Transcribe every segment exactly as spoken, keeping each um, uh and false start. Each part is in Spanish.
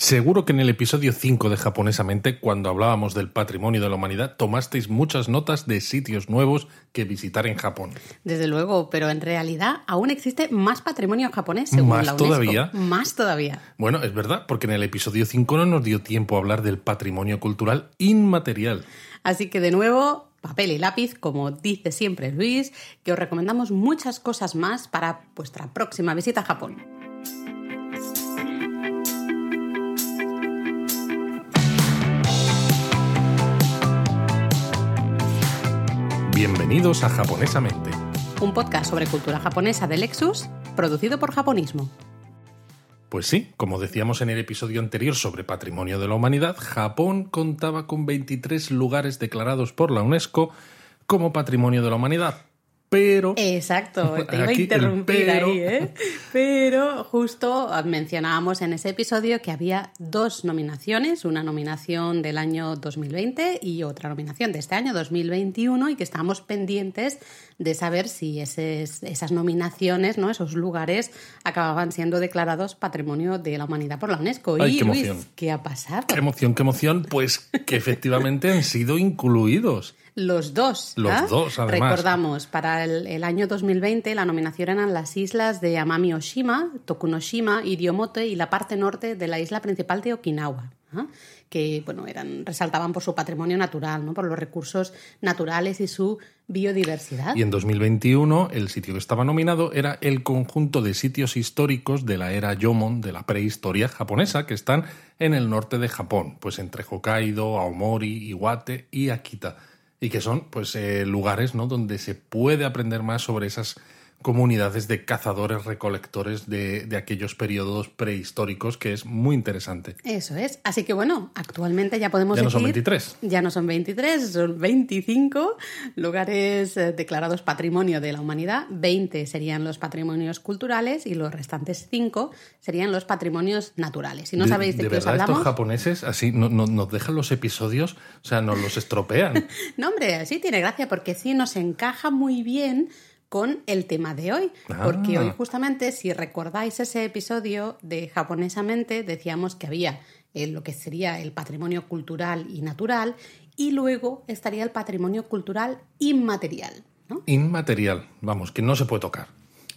Seguro que en el episodio cinco de Japonesamente, cuando hablábamos del patrimonio de la humanidad, tomasteis muchas notas de sitios nuevos que visitar en Japón. Desde luego, pero en realidad aún existe más patrimonio japonés según la UNESCO. ¿Más todavía? Más todavía. Bueno, es verdad, porque en el episodio cinco no nos dio tiempo a hablar del patrimonio cultural inmaterial. Así que de nuevo, papel y lápiz, como dice siempre Luis, que os recomendamos muchas cosas más para vuestra próxima visita a Japón. Bienvenidos a Japonesamente, un podcast sobre cultura japonesa de Lexus, producido por Japonismo. Pues sí, como decíamos en el episodio anterior sobre Patrimonio de la Humanidad, Japón contaba con veintitrés lugares declarados por la UNESCO como Patrimonio de la Humanidad, pero... Exacto, te iba a interrumpir pero... ahí, ¿eh? Pero justo mencionábamos en ese episodio que había dos nominaciones, una nominación del año dos mil veinte y otra nominación de este año dos mil veintiuno, y que estábamos pendientes de saber si ese, esas nominaciones, ¿no?, esos lugares, acababan siendo declarados Patrimonio de la Humanidad por la UNESCO. Ay, y qué Luis, emoción. ¿Qué ha pasado? ¡Qué emoción, qué emoción! Pues que efectivamente han sido incluidos. Los dos. Los ¿eh? dos, además. Recordamos, para el, el año dos mil veinte la nominación eran las islas de Amami Oshima, Tokunoshima, Iriomote y la parte norte de la isla principal de Okinawa. ¿eh? que bueno, eran, resaltaban por su patrimonio natural, ¿no?, por los recursos naturales y su biodiversidad. Y en dos mil veintiuno el sitio que estaba nominado era el conjunto de sitios históricos de la era Jomon, de la prehistoria japonesa, que están en el norte de Japón, pues entre Hokkaido, Aomori, Iwate y Akita, y que son pues eh, lugares, ¿no?, donde se puede aprender más sobre esas comunidades de cazadores-recolectores de, de aquellos periodos prehistóricos, que es muy interesante. Eso es. Así que, bueno, actualmente ya podemos decir... Ya no son veintitrés. Ya no son veintitrés, son veinticinco lugares declarados Patrimonio de la Humanidad. veinte serían los patrimonios culturales y los restantes cinco serían los patrimonios naturales. Si no de, sabéis de, de qué os hablamos... De verdad, estos japoneses así no, no, nos dejan los episodios, o sea, nos los estropean. No, hombre, así tiene gracia, porque sí nos encaja muy bien con el tema de hoy, ah. porque hoy justamente, si recordáis ese episodio de Japonesamente, decíamos que había eh, lo que sería el patrimonio cultural y natural, y luego estaría el patrimonio cultural inmaterial, ¿no? Inmaterial, vamos, que no se puede tocar.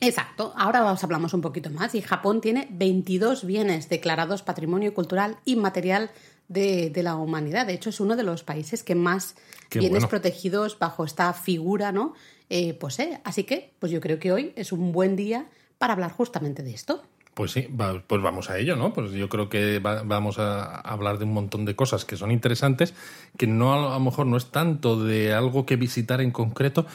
Exacto. Ahora os hablamos un poquito más, y Japón tiene veintidós bienes declarados patrimonio cultural inmaterial De, de la humanidad. De hecho, es uno de los países que más Qué bienes bueno. protegidos bajo esta figura, ¿no?, eh, posee. Así que pues yo creo que hoy es un buen día para hablar justamente de esto. Pues sí, va, pues vamos a ello, ¿no? Pues yo creo que va, vamos a hablar de un montón de cosas que son interesantes, que no a lo mejor no es tanto de algo que visitar en concreto,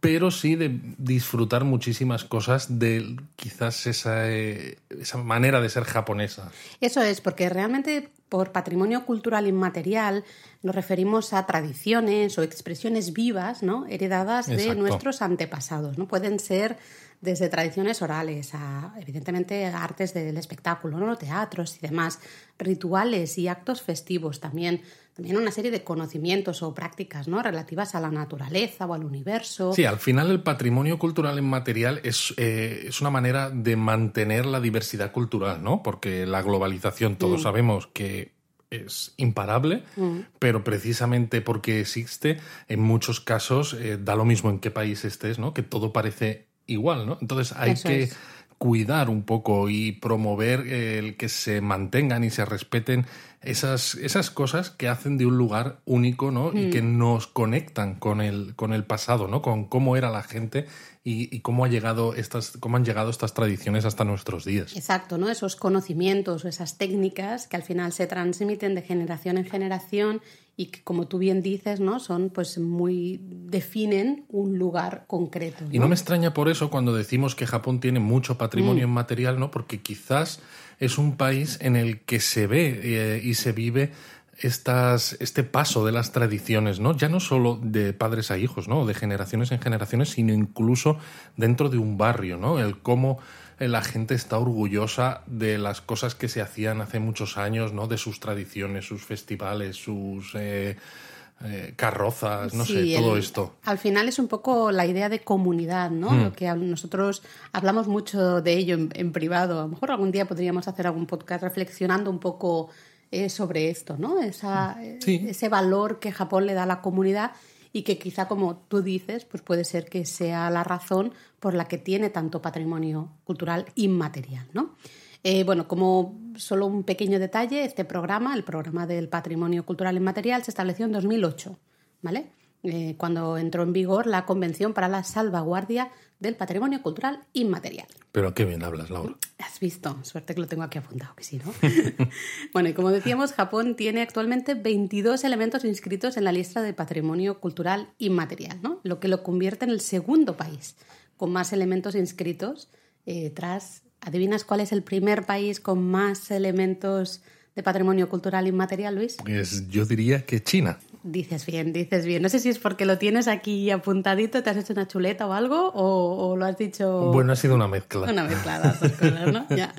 pero sí de disfrutar muchísimas cosas de quizás esa, eh, esa manera de ser japonesa. Eso es, porque realmente por patrimonio cultural inmaterial nos referimos a tradiciones o expresiones vivas, ¿no?, heredadas Exacto. de nuestros antepasados, ¿no? Pueden ser desde tradiciones orales a, evidentemente, artes del espectáculo, ¿no?, teatros y demás, rituales y actos festivos también, también una serie de conocimientos o prácticas, ¿no?, relativas a la naturaleza o al universo. Sí, al final el patrimonio cultural inmaterial es, eh, es una manera de mantener la diversidad cultural, ¿no?, porque la globalización, todos mm. sabemos que es imparable, mm. pero precisamente porque existe, en muchos casos eh, da lo mismo en qué país estés, ¿no?, que todo parece igual, ¿no? Entonces hay Eso que es. cuidar un poco y promover el que se mantengan y se respeten esas, esas cosas que hacen de un lugar único, ¿no?, mm. y que nos conectan con el, con el pasado, ¿no?, con cómo era la gente y, y cómo ha llegado estas, cómo han llegado estas tradiciones hasta nuestros días. Exacto, ¿no? Esos conocimientos, esas técnicas que al final se transmiten de generación en generación y que, como tú bien dices, ¿no?, son pues muy definen un lugar concreto, ¿no? Y no me extraña por eso cuando decimos que Japón tiene mucho patrimonio mm. inmaterial, ¿no?, porque quizás es un país en el que se ve eh, y se vive estas, este paso de las tradiciones, ¿no?, ya no solo de padres a hijos, ¿no?, de generaciones en generaciones, sino incluso dentro de un barrio, ¿no?, el cómo la gente está orgullosa de las cosas que se hacían hace muchos años, ¿no?, de sus tradiciones, sus festivales, sus... Eh... eh, carrozas, no sí, sé, todo el, esto. Al final es un poco la idea de comunidad, ¿no? Mm. Lo que nosotros hablamos mucho de ello en, en privado. A lo mejor algún día podríamos hacer algún podcast reflexionando un poco eh, sobre esto, ¿no? Esa, sí. Ese valor que Japón le da a la comunidad y que quizá, como tú dices, pues puede ser que sea la razón por la que tiene tanto patrimonio cultural inmaterial, ¿no? Eh, bueno, como solo un pequeño detalle, este programa, el programa del patrimonio cultural inmaterial, se estableció en dos mil ocho, ¿vale? Eh, cuando entró en vigor la Convención para la Salvaguardia del Patrimonio Cultural Inmaterial. Pero qué bien hablas, Laura. Has visto, suerte que lo tengo aquí apuntado, que sí, ¿no? Bueno, y como decíamos, Japón tiene actualmente veintidós elementos inscritos en la lista de Patrimonio Cultural Inmaterial, ¿no? Lo que lo convierte en el segundo país con más elementos inscritos eh, tras... ¿Adivinas cuál es el primer país con más elementos de patrimonio cultural inmaterial, Luis? Pues yo diría que China. Dices bien, dices bien. No sé si es porque lo tienes aquí apuntadito, te has hecho una chuleta o algo, o, o lo has dicho... Bueno, ha sido una mezcla. Una mezcla de esas cosas, ¿no? Ya.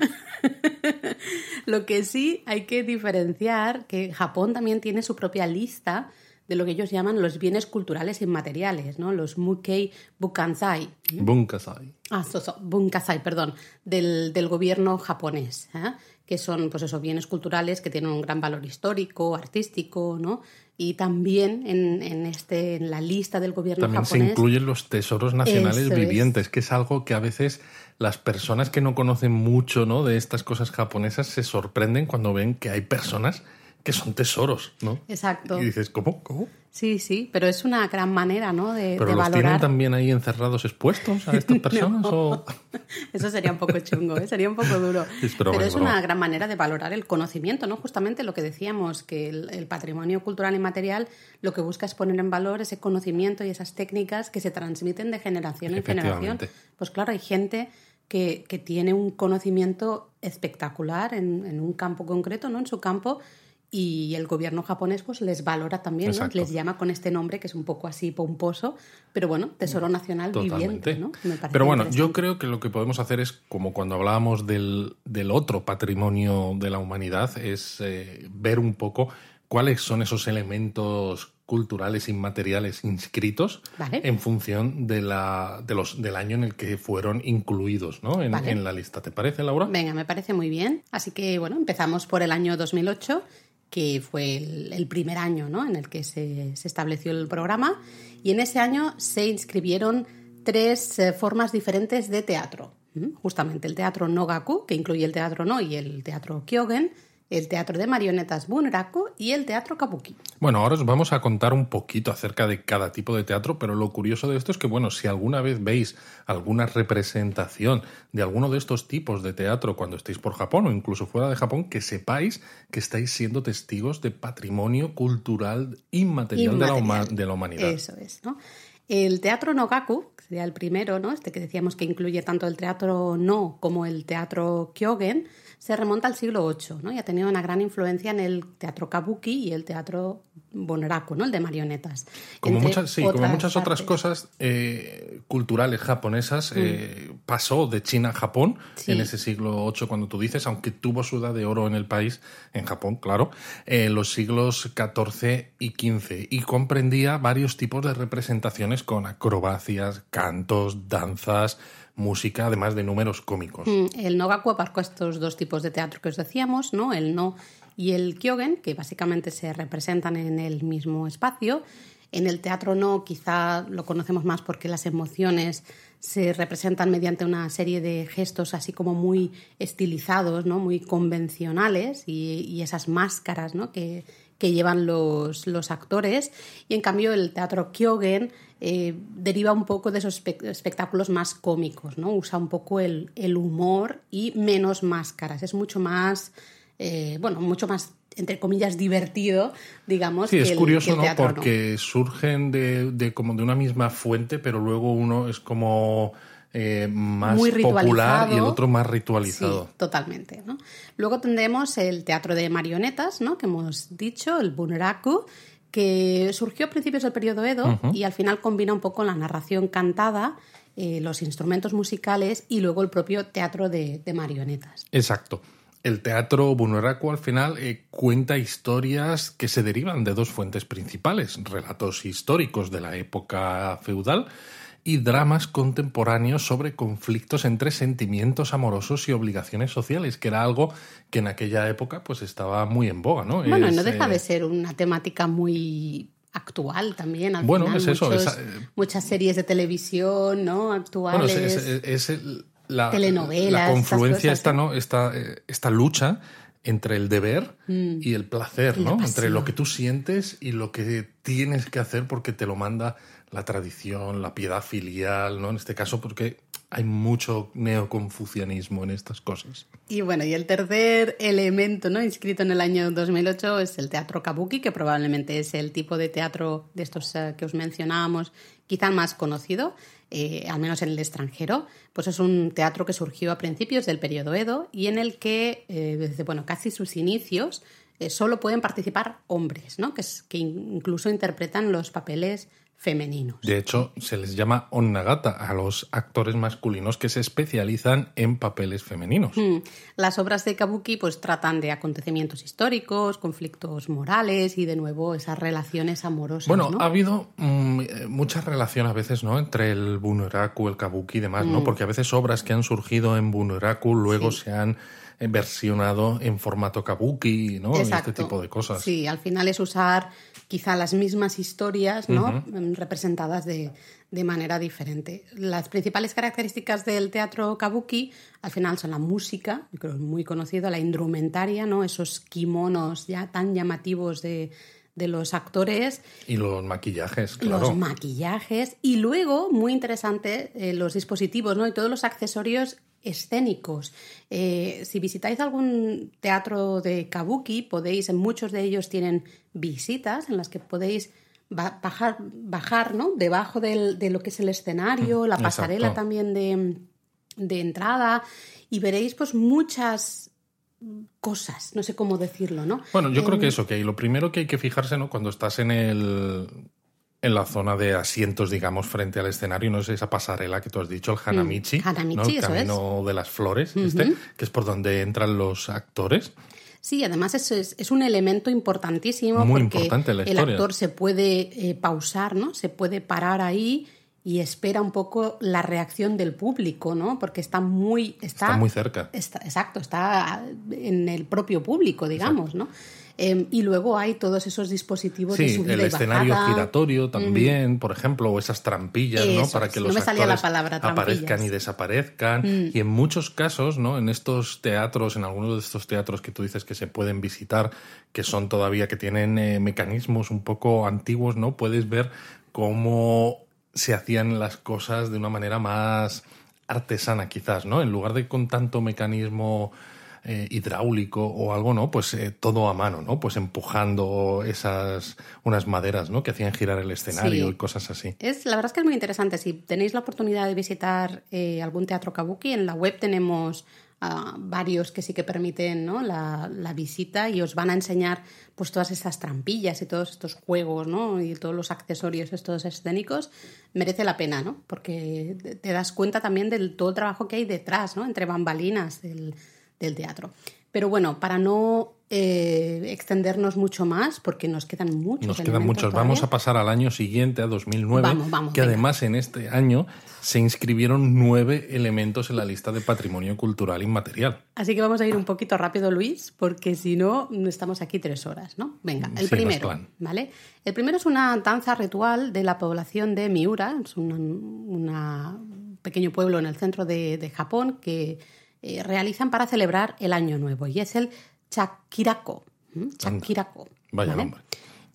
Lo que sí hay que diferenciar que Japón también tiene su propia lista de lo que ellos llaman los bienes culturales inmateriales, ¿no? Los Mukkei Bunkansai. Bunkansai. Ah, so, so, Bunkansai, perdón, del, del gobierno japonés, ¿eh? Que son pues esos bienes culturales que tienen un gran valor histórico, artístico, ¿no? Y también en, en, este, en la lista del gobierno también japonés... También se incluyen los tesoros nacionales Eso vivientes, es. que es algo que a veces las personas que no conocen mucho, ¿no?, de estas cosas japonesas se sorprenden cuando ven que hay personas que son tesoros, ¿no? Exacto. Y dices, ¿cómo? ¿Cómo? Sí, sí, pero es una gran manera, ¿no?, de, ¿Pero de valorar... ¿Pero los tienen también ahí encerrados expuestos a estas personas? No. O... Eso sería un poco chungo, ¿eh? Sería un poco duro. Es broma, pero es, es una gran manera de valorar el conocimiento, ¿no? Justamente lo que decíamos, que el, el patrimonio cultural inmaterial lo que busca es poner en valor ese conocimiento y esas técnicas que se transmiten de generación en generación. Pues claro, hay gente... Que, que tiene un conocimiento espectacular en, en un campo concreto, ¿no? En su campo, y el gobierno japonés pues les valora también, ¿no? Les llama con este nombre que es un poco así pomposo, pero bueno, Tesoro Nacional Totalmente. Viviente, ¿no? Me parece pero bueno, yo creo que lo que podemos hacer es, como cuando hablábamos del, del otro patrimonio de la humanidad, es eh, ver un poco cuáles son esos elementos culturales inmateriales inscritos, vale, en función de la, de los, del año en el que fueron incluidos, ¿no? En, vale, en la lista. ¿Te parece, Laura? Venga, me parece muy bien. Así que, bueno, empezamos por el año dos mil ocho, que fue el, el primer año, ¿no?, en el que se, se estableció el programa. Y en ese año se inscribieron tres eh, formas diferentes de teatro. ¿Mm? Justamente el teatro Nogaku, que incluye el teatro No y el teatro Kyogen, el teatro de marionetas Bunraku y el teatro Kabuki. Bueno, ahora os vamos a contar un poquito acerca de cada tipo de teatro, pero lo curioso de esto es que, bueno, si alguna vez veis alguna representación de alguno de estos tipos de teatro cuando estéis por Japón o incluso fuera de Japón, que sepáis que estáis siendo testigos de patrimonio cultural inmaterial, inmaterial. De, la huma- de la humanidad. Eso es, ¿no? El teatro Nogaku, que sería el primero, ¿no?, este que decíamos que incluye tanto el teatro No como el teatro Kyogen, se remonta al siglo ocho, ¿no?, y ha tenido una gran influencia en el teatro Kabuki y el teatro Bunraku, ¿no?, el de marionetas. Como muchas, sí, como muchas otras cosas eh, culturales japonesas, mm. eh, pasó de China a Japón, sí, en ese siglo ocho, cuando tú dices, aunque tuvo su edad de oro en el país, en Japón, claro, en eh, los siglos catorce y quince, y comprendía varios tipos de representaciones con acrobacias, cantos, danzas, música, además de números cómicos. El Nogaku abarcó estos dos tipos de teatro que os decíamos, ¿no?, el No y el Kyogen, que básicamente se representan en el mismo espacio. En el teatro No quizá lo conocemos más porque las emociones se representan mediante una serie de gestos así como muy estilizados, ¿no?, muy convencionales, y, y esas máscaras, ¿no?, que, que llevan los, los actores. Y en cambio el teatro Kyogen eh, deriva un poco de esos espe- espectáculos más cómicos, ¿no? Usa un poco el, el humor y menos máscaras. Es mucho más... Eh, bueno, mucho más, entre comillas, divertido, digamos. Sí, que el, es curioso, que el teatro, ¿no?, porque no. surgen de, de como de una misma fuente, pero luego uno es como eh, más popular y el otro más ritualizado. Sí, totalmente, ¿no? Luego tendremos el teatro de marionetas, ¿no?, que hemos dicho, el Bunraku, que surgió a principios del periodo Edo, uh-huh, y al final combina un poco la narración cantada, eh, los instrumentos musicales y luego el propio teatro de, de marionetas. Exacto. el teatro Bunraku al final eh, cuenta historias que se derivan de dos fuentes principales, relatos históricos de la época feudal y dramas contemporáneos sobre conflictos entre sentimientos amorosos y obligaciones sociales, que era algo que en aquella época pues estaba muy en boga, ¿no? Bueno, es, no deja eh... de ser una temática muy actual también. Al bueno, final, es eso. Muchos, esa... Muchas series de televisión, ¿no? Actuales. Bueno, es, es, es el, la, telenovelas. La confluencia, esta, ¿no? Esta, esta lucha entre el deber mm. y el placer, ¿no? Entre lo que tú sientes y lo que tienes que hacer porque te lo manda la tradición, la piedad filial, ¿no? En este caso, porque hay mucho neoconfucianismo en estas cosas. Y bueno, y el tercer elemento, ¿no?, inscrito en el año dos mil ocho es el teatro Kabuki, que probablemente es el tipo de teatro de estos que os mencionábamos, quizá más conocido, eh, al menos en el extranjero. Pues es un teatro que surgió a principios del periodo Edo y en el que, eh, desde bueno, casi sus inicios, eh, solo pueden participar hombres, ¿no? Que, es, que incluso interpretan los papeles femeninos. De hecho, se les llama onnagata a los actores masculinos que se especializan en papeles femeninos. Mm. Las obras de Kabuki pues tratan de acontecimientos históricos, conflictos morales y de nuevo esas relaciones amorosas. Bueno, ¿no? Ha habido mm, mucha relación a veces, ¿no?, entre el Bunraku, el Kabuki y demás, mm. ¿no? Porque a veces obras que han surgido en Bunraku luego sí. se han versionado en formato Kabuki, ¿no? Exacto. Este tipo de cosas. Sí, al final es usar quizá las mismas historias, ¿no?, uh-huh. representadas de, de manera diferente. Las principales características del teatro Kabuki al final son la música, yo creo muy conocida, la indumentaria, ¿no?, esos kimonos ya tan llamativos de, de los actores. Y los maquillajes, claro. Los maquillajes. Y luego, muy interesante, eh, los dispositivos, ¿no?, y todos los accesorios escénicos. Eh, si visitáis algún teatro de Kabuki, podéis, muchos de ellos tienen visitas en las que podéis bajar, bajar, ¿no?, debajo del, de lo que es el escenario, la pasarela Exacto. también de, de entrada, y veréis pues muchas cosas, no sé cómo decirlo, ¿no? Bueno, yo eh, creo que eso, que lo primero que hay que fijarse, ¿no?, cuando estás en el... en la zona de asientos, digamos, frente al escenario, no es esa pasarela que tú has dicho, el Hanamichi, mm, Hanamichi, ¿no?, el camino es. de las flores, uh-huh. este, que es por donde entran los actores. Sí, además es, es, es un elemento importantísimo. Muy porque importante la historia. El actor se puede eh, pausar, ¿no?, se puede parar ahí y espera un poco la reacción del público, ¿no?, porque está muy... Está, está muy cerca. Está, exacto, está en el propio público, digamos, exacto. ¿no? Eh, y luego hay todos esos dispositivos sí, de subida y bajada. Sí, el escenario giratorio también, mm. por ejemplo, o esas trampillas, Eso, ¿no? Para que no los actores la palabra, aparezcan y desaparezcan. Mm. Y en muchos casos, ¿no?, en estos teatros, en algunos de estos teatros que tú dices que se pueden visitar, que son todavía, que tienen eh, mecanismos un poco antiguos, ¿no?, puedes ver cómo se hacían las cosas de una manera más artesana, quizás, ¿no? En lugar de con tanto mecanismo Eh, hidráulico o algo, ¿no? Pues eh, todo a mano, ¿no? Pues empujando esas unas maderas, ¿no?, que hacían girar el escenario sí. y cosas así. Es, la verdad es que es muy interesante. Si tenéis la oportunidad de visitar eh, algún teatro Kabuki, en la web tenemos uh, varios que sí que permiten, ¿no?, la, la visita y os van a enseñar pues todas estas trampillas y todos estos juegos, ¿no?, y todos los accesorios estos escénicos. Merece la pena, ¿no? Porque te das cuenta también del todo el trabajo que hay detrás, ¿no?, entre bambalinas, el del teatro. Pero bueno, para no eh, extendernos mucho más, porque nos quedan muchos. Nos quedan muchos. Todavía. Vamos a pasar al año siguiente, a dos mil nueve, vamos, vamos, que venga. Además en este año se inscribieron nueve elementos en la lista de patrimonio cultural inmaterial. Así que vamos a ir un poquito rápido, Luis, porque si no, estamos aquí tres horas, ¿no? Venga, el sí, primero, ¿vale? El primero es una danza ritual de la población de Miura, es un pequeño pueblo en el centro de, de Japón que realizan para celebrar el Año Nuevo, y es el Chakirako. Chakirako. Vaya ¿vale? nombre.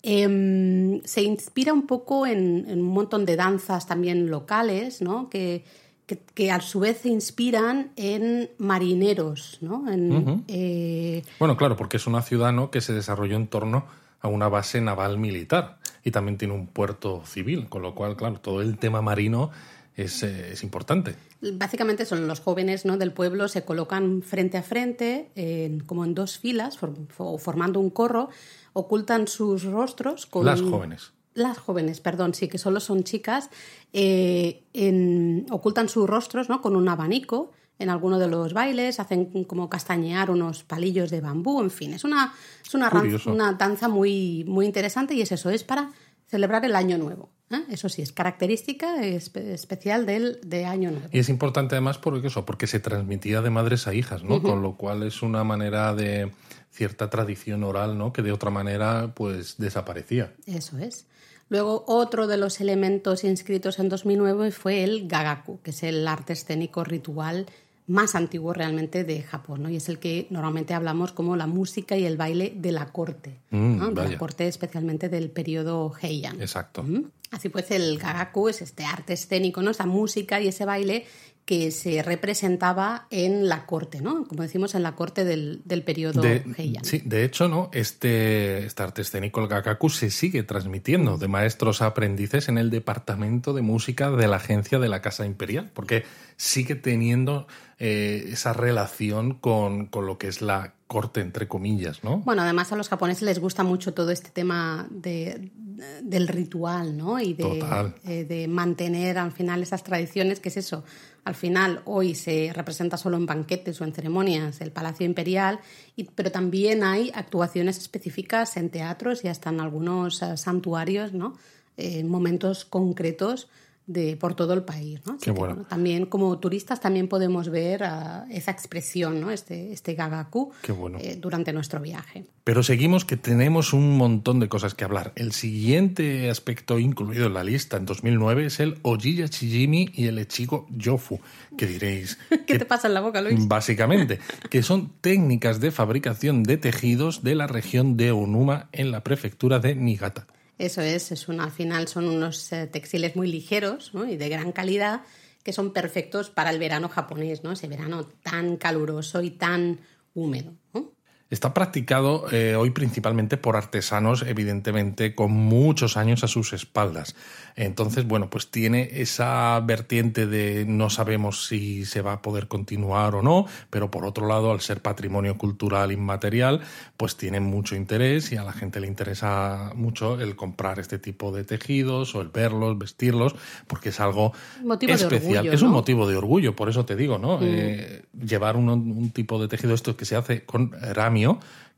Eh, se inspira un poco en, en un montón de danzas también locales, ¿no?, que, que, que a su vez se inspiran en marineros, ¿no? En, uh-huh. eh... Bueno, claro, porque es una ciudad, ¿no?, que se desarrolló en torno a una base naval militar y también tiene un puerto civil, con lo cual, claro, todo el tema marino Es, es importante. Básicamente son los jóvenes, ¿no?, del pueblo, se colocan frente a frente, eh, como en dos filas, formando un corro, ocultan sus rostros con... Las jóvenes. Las jóvenes, perdón, sí, que solo son chicas, eh, en, ocultan sus rostros, ¿no?, con un abanico, en alguno de los bailes, hacen como castañear unos palillos de bambú, en fin, es una, es una, ranza, una danza muy, muy interesante, y es eso, es para celebrar el Año Nuevo. ¿Eh? Eso sí, es característica espe- especial del de Año Nuevo. Y es importante además porque, eso, porque se transmitía de madres a hijas, ¿no? Uh-huh. Con lo cual es una manera de cierta tradición oral, ¿no? Que de otra manera pues desaparecía. Eso es. Luego, otro de los elementos inscritos en dos mil nueve fue el Gagaku, que es el arte escénico ritual más antiguo realmente de Japón, ¿no? Y es el que normalmente hablamos como la música y el baile de la corte, mm, ¿no? De la corte especialmente del periodo Heian. Exacto. ¿Mm? Así pues, el Gagaku es este arte escénico, ¿no? Esta música y ese baile que se representaba en la corte, ¿no? Como decimos, en la corte del, del periodo de, Heian. Sí, de hecho, ¿no? Este, este arte escénico, el Gagaku, se sigue transmitiendo de maestros a aprendices en el departamento de música de la agencia de la Casa Imperial, porque sigue teniendo eh, esa relación con, con lo que es la corte, entre comillas, ¿no? Bueno, además a los japoneses les gusta mucho todo este tema de, de, del ritual, ¿no? Y de, eh, de mantener al final esas tradiciones, que es eso. Al final, hoy se representa solo en banquetes o en ceremonias el Palacio Imperial, y, pero también hay actuaciones específicas en teatros y hasta en algunos uh, santuarios, ¿no? En eh, momentos concretos de por todo el país, ¿no? Qué bueno. Que, ¿no? También como turistas también podemos ver uh, esa expresión, ¿no? Este, este Gagaku. Qué bueno. eh, durante nuestro viaje. Pero seguimos, que tenemos un montón de cosas que hablar. El siguiente aspecto incluido en la lista en dos mil nueve es el Ojiya Chijimi y el Echigo Yofu, que diréis... ¿Qué que, te pasa en la boca, Luis? Básicamente, que son técnicas de fabricación de tejidos de la región de Onuma en la prefectura de Niigata. Eso es, es una, al final son unos textiles muy ligeros, ¿no? Y de gran calidad, que son perfectos para el verano japonés, ¿no? Ese verano tan caluroso y tan húmedo, ¿no? Está practicado eh, hoy principalmente por artesanos, evidentemente, con muchos años a sus espaldas. Entonces, bueno, pues tiene esa vertiente de no sabemos si se va a poder continuar o no, pero por otro lado, al ser patrimonio cultural inmaterial, pues tiene mucho interés y a la gente le interesa mucho el comprar este tipo de tejidos o el verlos, vestirlos, porque es algo motivo especial. De orgullo, es, ¿no? Un motivo de orgullo, por eso te digo, ¿no? Mm. Eh, llevar un, un tipo de tejido, esto que se hace con rami,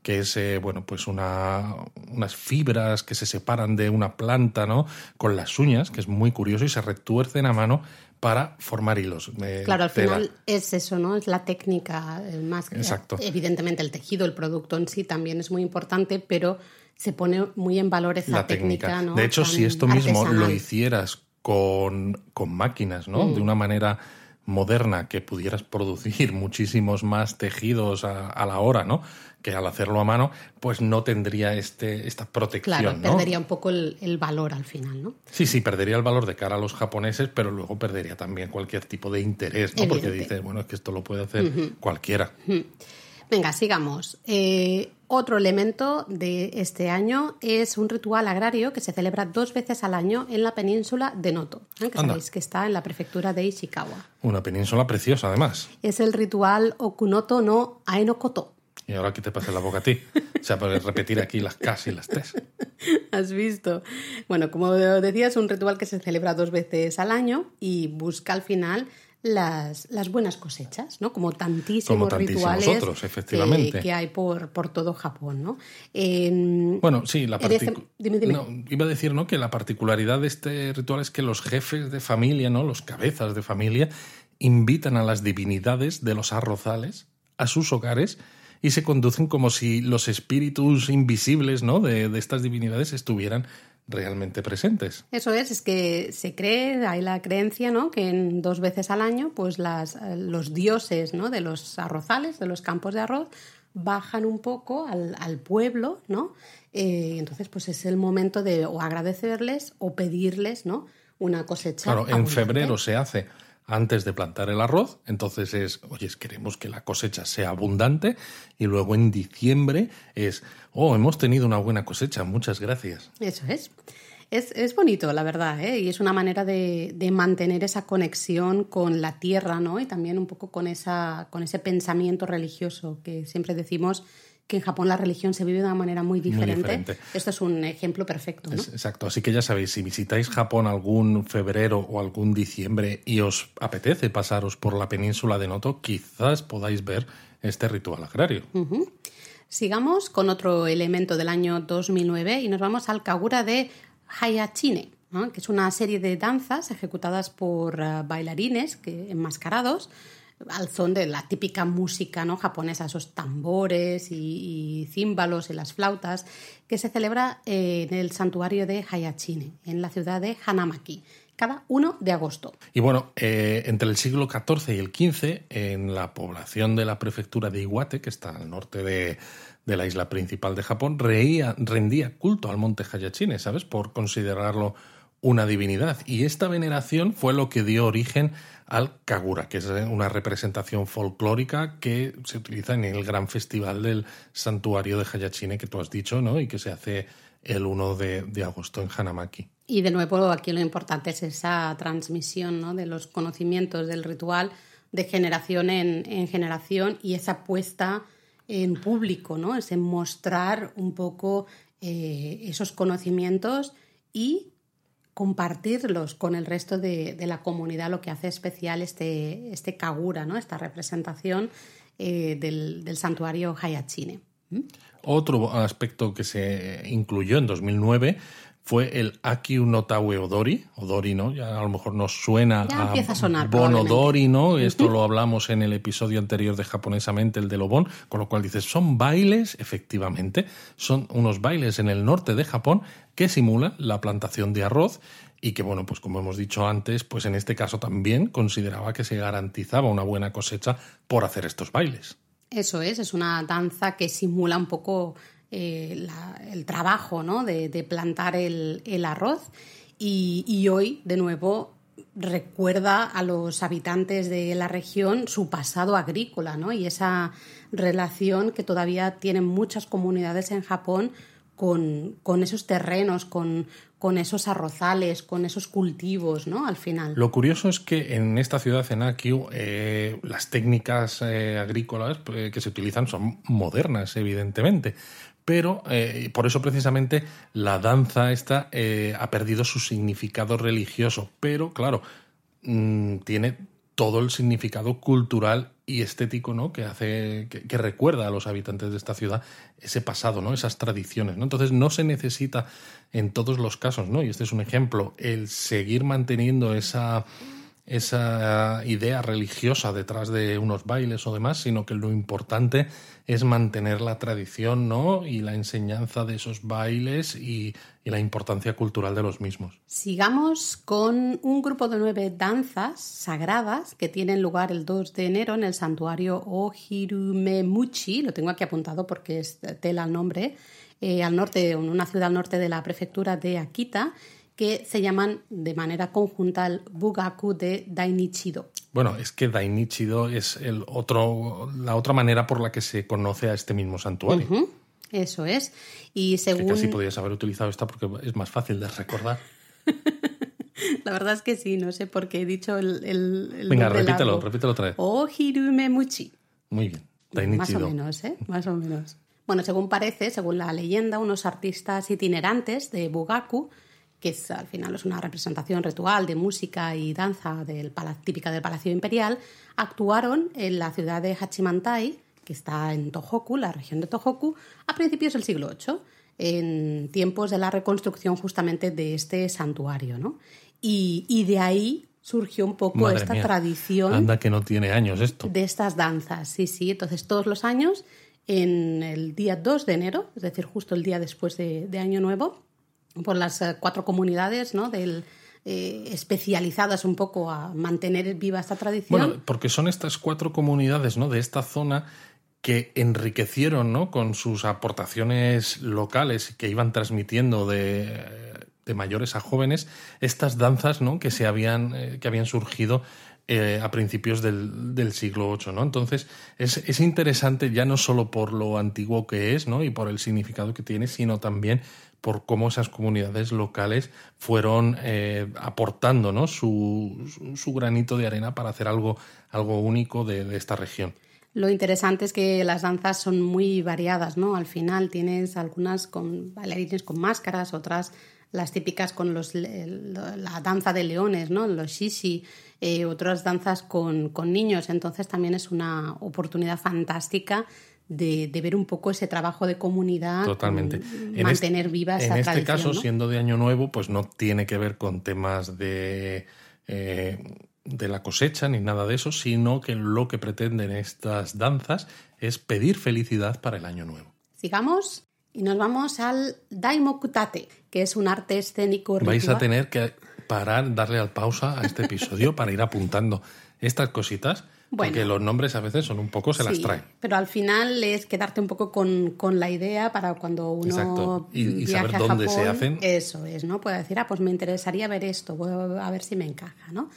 que es eh, bueno, pues una, unas fibras que se separan de una planta, ¿no? Con las uñas, que es muy curioso, y se retuercen a mano para formar hilos. Eh, claro, al tela. Final es eso, ¿no? Es la técnica más que... Exacto. Evidentemente el tejido, el producto en sí también es muy importante, pero se pone muy en valor esa la técnica, técnica, ¿no? De hecho, tan si esto mismo artesanal. Lo hicieras con, con máquinas, ¿no? Mm. De una manera... moderna, que pudieras producir muchísimos más tejidos a, a la hora, ¿no? Que al hacerlo a mano, pues no tendría este, esta protección, claro, ¿no? Perdería un poco el, el valor al final, ¿no? Sí, sí, perdería el valor de cara a los japoneses, pero luego perdería también cualquier tipo de interés, ¿no? Evidente. Porque dices, bueno, es que esto lo puede hacer uh-huh. cualquiera. Uh-huh. Venga, sigamos. Eh, otro elemento de este año es un ritual agrario que se celebra dos veces al año en la península de Noto, ¿eh? Que sabéis que está en la prefectura de Ishikawa. Una península preciosa, además. Es el ritual Okunoto no Aenokoto. Y ahora, ¿qué te pasa en la boca a ti? O sea, para repetir aquí las Ks y las Ts. Has visto. Bueno, como decía, es un ritual que se celebra dos veces al año y busca al final... Las, las buenas cosechas, ¿no? Como tantísimos, Como tantísimos rituales otros, efectivamente. Eh, que hay por, por todo Japón, ¿no? Eh, bueno, sí, la particu- dime, dime. No, iba a decir, ¿no? Que la particularidad de este ritual es que los jefes de familia, ¿no? Los cabezas de familia invitan a las divinidades de los arrozales a sus hogares y se conducen como si los espíritus invisibles, ¿no? de, de estas divinidades estuvieran realmente presentes. Eso es, es que se cree, hay la creencia, ¿no? Que en dos veces al año, pues las, los dioses, ¿no? De los arrozales, de los campos de arroz, bajan un poco al, al pueblo, ¿no? Eh, entonces, pues es el momento de o agradecerles o pedirles, ¿no? Una cosecha. Claro, abundante. En febrero se hace antes de plantar el arroz, entonces es, oye, queremos que la cosecha sea abundante, y luego en diciembre es, oh, hemos tenido una buena cosecha, muchas gracias. Eso es. Es, es bonito, la verdad, ¿eh? Y es una manera de, de mantener esa conexión con la tierra, ¿no? Y también un poco con, esa, con ese pensamiento religioso que siempre decimos que en Japón la religión se vive de una manera muy diferente. Muy diferente. Esto es un ejemplo perfecto, ¿no? Es, exacto. Así que ya sabéis, si visitáis Japón algún febrero o algún diciembre y os apetece pasaros por la península de Noto, quizás podáis ver este ritual agrario. Uh-huh. Sigamos con otro elemento del año dos mil nueve y nos vamos al Kagura de Hayachine, ¿no? Que es una serie de danzas ejecutadas por uh, bailarines que, enmascarados al son de la típica música, ¿no?, japonesa, esos tambores y, y címbalos y las flautas, que se celebra eh, en el santuario de Hayachine, en la ciudad de Hanamaki, cada uno de agosto. Y bueno, eh, entre el siglo catorce y el quince, en la población de la prefectura de Iwate, que está al norte de, de la isla principal de Japón, reía, rendía culto al monte Hayachine, ¿sabes?, por considerarlo una divinidad. Y esta veneración fue lo que dio origen al Kagura, que es una representación folclórica que se utiliza en el gran festival del santuario de Hayachine que tú has dicho, ¿no?, y que se hace el uno de agosto en Hanamaki. Y de nuevo aquí lo importante es esa transmisión, ¿no?, de los conocimientos del ritual de generación en, en generación, y esa puesta en público, ¿no?, ese mostrar un poco eh, esos conocimientos y compartirlos con el resto de, de la comunidad, lo que hace especial este, este Kagura, ¿no?, esta representación eh, del, del santuario Hayachine. ¿Mm? Otro aspecto que se incluyó en dos mil nueve fue el Akiu no Tawe Odori, Odori, ¿no? Ya a lo mejor nos suena ya a, a sonar, Bonodori, ¿no? Esto lo hablamos en el episodio anterior de Japonesamente, el de Lobón, con lo cual dices, son bailes, efectivamente, son unos bailes en el norte de Japón que simulan la plantación de arroz y que, bueno, pues como hemos dicho antes, pues en este caso también consideraba que se garantizaba una buena cosecha por hacer estos bailes. Eso es, es una danza que simula un poco Eh, la, el trabajo, ¿no?, de, de plantar el, el arroz y, y hoy, de nuevo, recuerda a los habitantes de la región su pasado agrícola, ¿no?, y esa relación que todavía tienen muchas comunidades en Japón con, con esos terrenos, con, con esos arrozales, con esos cultivos, ¿no?, al final. Lo curioso es que en esta ciudad, en Akiu, eh, las técnicas eh, agrícolas eh, que se utilizan son modernas, evidentemente. Pero eh, por eso precisamente la danza esta eh, ha perdido su significado religioso. Pero claro, mmm, tiene todo el significado cultural y estético, ¿no?, que hace, que, que recuerda a los habitantes de esta ciudad ese pasado, ¿no?, esas tradiciones, ¿no? Entonces no se necesita en todos los casos, ¿no?, y este es un ejemplo, el seguir manteniendo esa, esa idea religiosa detrás de unos bailes o demás, sino que lo importante es mantener la tradición, ¿no?, y la enseñanza de esos bailes y, y la importancia cultural de los mismos. Sigamos con un grupo de nueve danzas sagradas que tienen lugar el dos de enero en el santuario Ohirumemuchi, lo tengo aquí apuntado porque es tela el nombre, eh, al norte, en una ciudad al norte de la prefectura de Akita, que se llaman de manera conjunta el Bugaku de Dainichido. Bueno, es que Dainichido es el otro, la otra manera por la que se conoce a este mismo santuario. Uh-huh. Eso es. Y según... Que casi podrías haber utilizado esta porque es más fácil de recordar. La verdad es que sí, no sé por qué he dicho el... el, el Venga, repítelo, largo. repítelo otra vez. Ohirumemuchi. Muy bien, Dainichido. Más o menos, ¿eh? Más o menos. Bueno, según parece, según la leyenda, unos artistas itinerantes de Bugaku, que es, al final es una representación ritual de música y danza del pala- típica del Palacio Imperial, actuaron en la ciudad de Hachimantai, que está en Tohoku, la región de Tohoku, a principios del siglo ocho, en tiempos de la reconstrucción justamente de este santuario, ¿no? Y, y de ahí surgió un poco Madre esta mía, tradición... Anda que no tiene años esto. ...de estas danzas, sí, sí. Entonces, todos los años, en el día dos de enero, es decir, justo el día después de, de Año Nuevo, por las cuatro comunidades, ¿no?, del, eh, especializadas un poco a mantener viva esta tradición. Bueno, porque son estas cuatro comunidades, ¿no?, de esta zona que enriquecieron, ¿no?, con sus aportaciones locales que iban transmitiendo de, de mayores a jóvenes estas danzas, ¿no?, que se habían, eh, que habían surgido Eh, a principios del, del siglo ocho, ¿no? Entonces es, es interesante ya no solo por lo antiguo que es, ¿no?, y por el significado que tiene, sino también por cómo esas comunidades locales fueron eh, aportando, ¿no?, su, su granito de arena para hacer algo, algo único de, de esta región. Lo interesante es que las danzas son muy variadas, ¿no? Al final tienes algunas con bailarines con máscaras, otras las típicas con los, la danza de leones, ¿no? Los shishi, eh, otras danzas con, con niños. Entonces también es una oportunidad fantástica de, de ver un poco ese trabajo de comunidad. Totalmente. En mantener este, viva esa en tradición. En este caso, ¿no? Siendo de Año Nuevo, pues no tiene que ver con temas de... Eh, de la cosecha ni nada de eso, sino que lo que pretenden estas danzas es pedir felicidad para el año nuevo. Sigamos y nos vamos al Daimokutate, que es un arte escénico ritual. Vais a tener que parar, darle al pausa a este episodio para ir apuntando estas cositas, bueno, porque los nombres a veces son un poco, se sí, las traen. Pero al final es quedarte un poco con, con la idea para cuando uno Exacto. y, y viaje saber a dónde Japón, se hacen. Eso es, ¿no? Puedo decir, ah, pues me interesaría ver esto, voy a ver si me encaja, ¿no?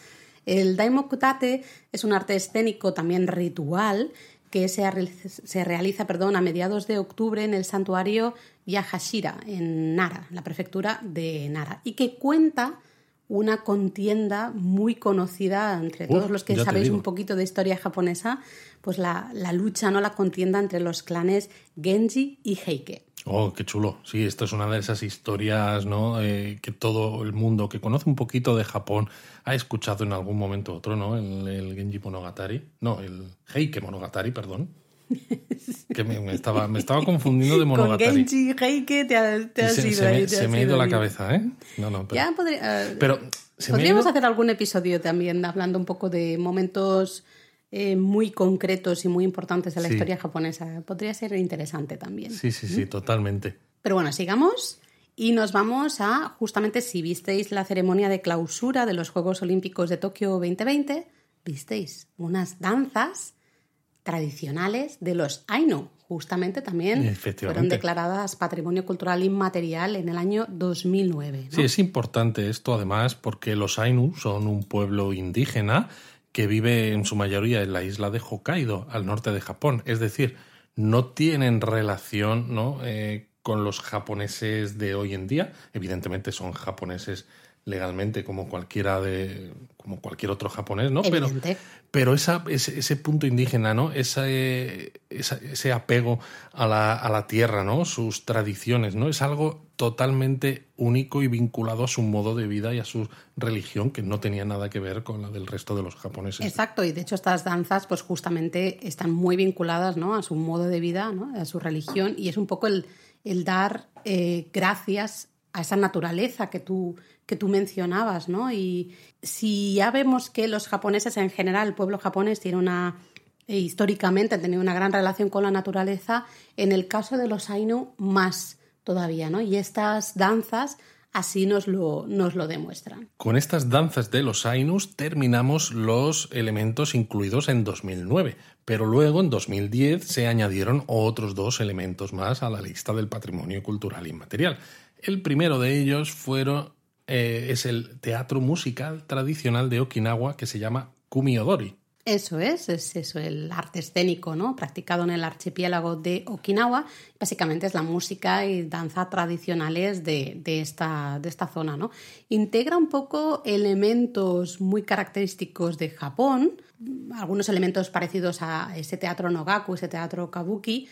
El Daimokutate es un arte escénico también ritual que se, arre, se realiza perdón, a mediados de octubre en el santuario Yahashira, en Nara, en la prefectura de Nara, y que cuenta una contienda muy conocida entre todos uh, los que sabéis un poquito de historia japonesa, pues la, la lucha, no la contienda entre los clanes Genji y Heike. Oh, qué chulo. Sí, esto es una de esas historias, ¿no? Eh, que todo el mundo que conoce un poquito de Japón ha escuchado en algún momento u otro, ¿no? El, el Genji Monogatari. No, el Heike Monogatari, perdón. Que me, me, estaba, me estaba confundiendo de Monogatari. Con Genji Heike te, ha, te has se, ido. Se me, se me ha ido la cabeza, ¿eh? No, no, pero... Ya podría, uh, pero se podríamos me ido... hacer algún episodio también hablando un poco de momentos... Eh, muy concretos y muy importantes de la sí. historia japonesa. Podría ser interesante también. Sí, sí, sí, ¿Mm? totalmente. Pero bueno, sigamos y nos vamos a, justamente si visteis la ceremonia de clausura de los Juegos Olímpicos de Tokio veinte veinte, visteis unas danzas tradicionales de los Ainu. Justamente también fueron declaradas Patrimonio Cultural Inmaterial en el año dos mil nueve. ¿No? Sí, es importante esto además porque los Ainu son un pueblo indígena que vive en su mayoría en la isla de Hokkaido, al norte de Japón. Es decir, no tienen relación, ¿no? eh, con los japoneses de hoy en día. Evidentemente son japoneses legalmente como cualquiera de como cualquier otro japonés, ¿no? Pero, pero esa, ese, ese punto indígena, ¿no? Esa, eh, esa, ese apego a la, a la tierra, ¿no? Sus tradiciones, ¿no? Es algo totalmente único y vinculado a su modo de vida y a su religión, que no tenía nada que ver con la del resto de los japoneses. Exacto, y de hecho estas danzas pues justamente están muy vinculadas, ¿no? A su modo de vida, ¿no? A su religión, y es un poco el, el dar eh, gracias a esa naturaleza que tú, que tú mencionabas, ¿no? Y si ya vemos que los japoneses en general, el pueblo japonés tiene una... Eh, históricamente han tenido una gran relación con la naturaleza, en el caso de los Ainu más... todavía, ¿no? Y estas danzas así nos lo, nos lo demuestran. Con estas danzas de los Ainus terminamos los elementos incluidos en dos mil nueve, pero luego en dos mil diez se añadieron otros dos elementos más a la lista del patrimonio cultural inmaterial. El primero de ellos fueron, eh, es el teatro musical tradicional de Okinawa que se llama Kumiodori. Eso es, es eso, el arte escénico, ¿no? Practicado en el archipiélago de Okinawa. Básicamente es la música y danza tradicionales de, de, esta, de esta zona, ¿no? Integra un poco elementos muy característicos de Japón, algunos elementos parecidos a ese teatro Nogaku, ese teatro Kabuki,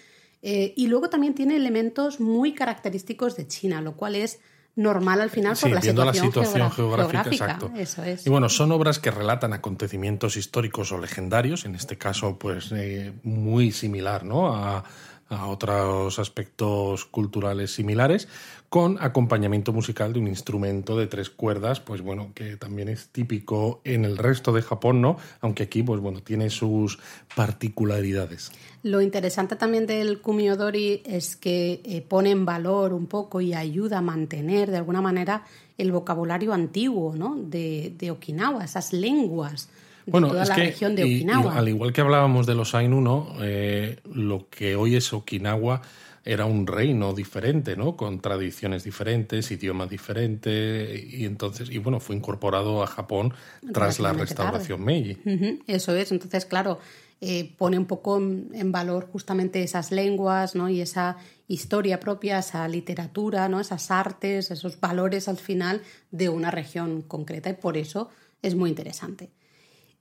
eh, y luego también tiene elementos muy característicos de China, lo cual es... normal al final por sí, la, situación la situación geográfica, geográfica exacto. Eso es. Y bueno, son obras que relatan acontecimientos históricos o legendarios, en este caso pues eh, muy similar, ¿no? a, a otros aspectos culturales similares, con acompañamiento musical de un instrumento de tres cuerdas, pues bueno, que también es típico en el resto de Japón, ¿no? Aunque aquí pues bueno, tiene sus particularidades. Lo interesante también del Kumiodori es que eh, pone en valor un poco y ayuda a mantener de alguna manera el vocabulario antiguo, ¿no? de, de Okinawa, esas lenguas de bueno, toda la que, región de Okinawa. Y, y, al igual que hablábamos de los Ainu, ¿no? eh, lo que hoy es Okinawa era un reino diferente, ¿no? Con tradiciones diferentes, idioma diferente, y entonces, y bueno, fue incorporado a Japón tras la restauración Meiji. Uh-huh, eso es, entonces, claro, eh, pone un poco en valor justamente esas lenguas, ¿no? Y esa historia propia, esa literatura, ¿no? Esas artes, esos valores al final de una región concreta, y por eso es muy interesante.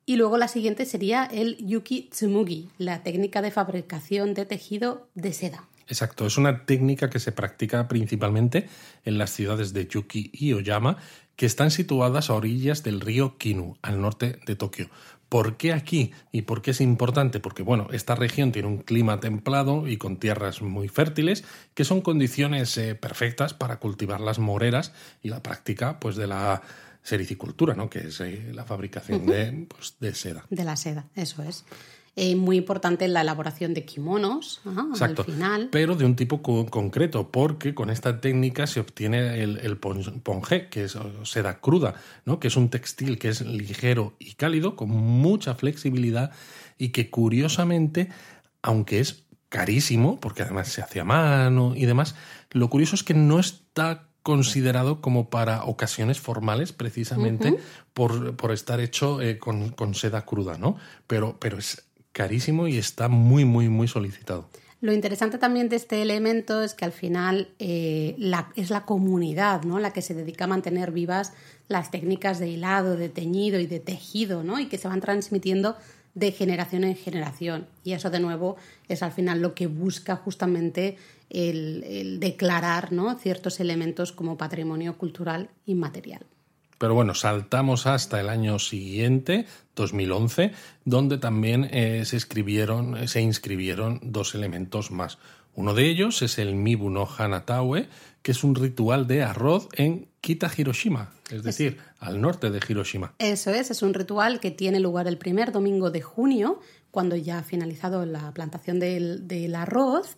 Y luego la siguiente sería el yuki tsumugi, la técnica de fabricación de tejido de seda. Exacto, es una técnica que se practica principalmente en las ciudades de Yuki y Oyama, que están situadas a orillas del río Kinu, al norte de Tokio. ¿Por qué aquí y por qué es importante? Porque bueno, esta región tiene un clima templado y con tierras muy fértiles, que son condiciones eh, perfectas para cultivar las moreras y la práctica pues, de la sericicultura, ¿no? Que es eh, la fabricación uh-huh. de, pues, de seda. De la seda, eso es. Eh, muy importante la elaboración de kimonos, ah, exacto, al final. Pero de un tipo co- concreto, porque con esta técnica se obtiene el, el ponje, que es seda cruda, ¿no? Que es un textil que es ligero y cálido, con mucha flexibilidad y que curiosamente, aunque es carísimo, porque además se hace a mano y demás, lo curioso es que no está considerado como para ocasiones formales precisamente uh-huh. por, por estar hecho eh, con, con seda cruda, ¿no? Pero, pero es carísimo y está muy, muy, muy solicitado. Lo interesante también de este elemento es que al final eh, la, es la comunidad, ¿no? La que se dedica a mantener vivas las técnicas de hilado, de teñido y de tejido, ¿no? Y que se van transmitiendo de generación en generación. Y eso, de nuevo, es al final lo que busca justamente el, el declarar, ¿no? Ciertos elementos como patrimonio cultural inmaterial. Pero bueno, saltamos hasta el año siguiente, dos mil once, donde también eh, se escribieron, se inscribieron dos elementos más. Uno de ellos es el Mibu no Hanataue, que es un ritual de arroz en Kita Hiroshima, es decir, es, al norte de Hiroshima. Eso es, es un ritual que tiene lugar el primer domingo de junio, cuando ya ha finalizado la plantación del, del arroz.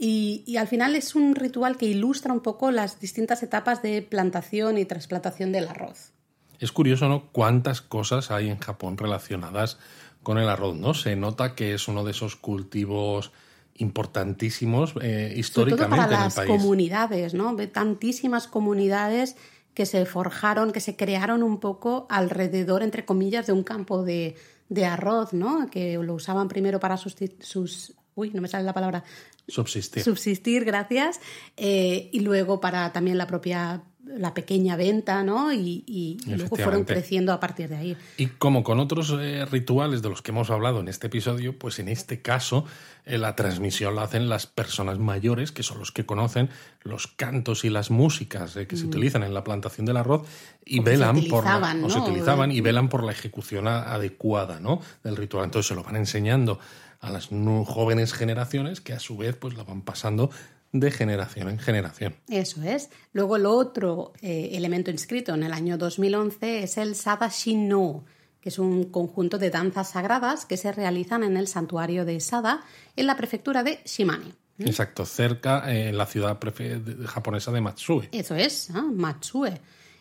Y, y al final es un ritual que ilustra un poco las distintas etapas de plantación y trasplantación del arroz. Es curioso, ¿no?, cuántas cosas hay en Japón relacionadas con el arroz, ¿no? Se nota que es uno de esos cultivos importantísimos eh, históricamente en el país. Sobre todo para las comunidades, ¿no? Tantísimas comunidades que se forjaron, que se crearon un poco alrededor, entre comillas, de un campo de, de arroz, ¿no? Que lo usaban primero para sustituir sus... Uy, no me sale la palabra. Subsistir. Subsistir, gracias. Eh, y luego para también la propia, la pequeña venta, ¿no? Y, y, y luego fueron creciendo a partir de ahí. Y como con otros eh, rituales de los que hemos hablado en este episodio, pues en este caso eh, la transmisión la hacen las personas mayores, que son los que conocen los cantos y las músicas eh, que se mm. utilizan en la plantación del arroz y o velan por la, ¿no? o se utilizaban y velan por la ejecución a, adecuada, ¿no? Del ritual. Entonces se lo van enseñando a las jóvenes generaciones que a su vez pues la van pasando de generación en generación. Eso es. Luego el otro eh, elemento inscrito en el año dos mil once es el Sada Shinno, que es un conjunto de danzas sagradas que se realizan en el santuario de Sada en la prefectura de Shimane. ¿Mm? Exacto, cerca en eh, la ciudad prefe- japonesa de Matsue. Eso es, ¿eh? Matsue.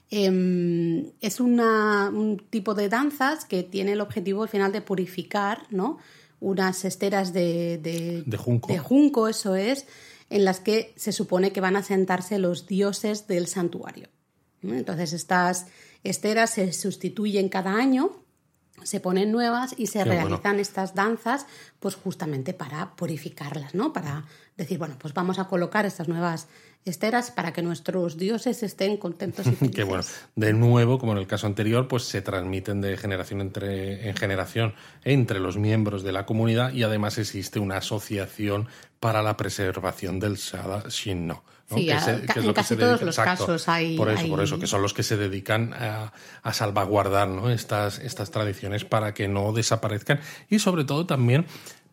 Eh, es una, un tipo de danzas que tiene el objetivo al final de purificar, ¿no?, unas esteras de, de, de, junco. de junco, eso es, en las que se supone que van a sentarse los dioses del santuario. Entonces estas esteras se sustituyen cada año, se ponen nuevas y se Qué realizan bueno. estas danzas pues justamente para purificarlas, ¿no? Para decir, bueno, pues vamos a colocar estas nuevas esteras para que nuestros dioses estén contentos y felices. Qué bueno. De nuevo, como en el caso anterior, pues se transmiten de generación entre, en generación entre los miembros de la comunidad y además existe una asociación para la preservación del Sada Shinno, ¿no? Sí, que se, que es en lo casi que se todos dedica, los exacto, casos hay... Por eso, hay... por eso, que son los que se dedican a, a salvaguardar, ¿no?, estas, estas tradiciones para que no desaparezcan y sobre todo también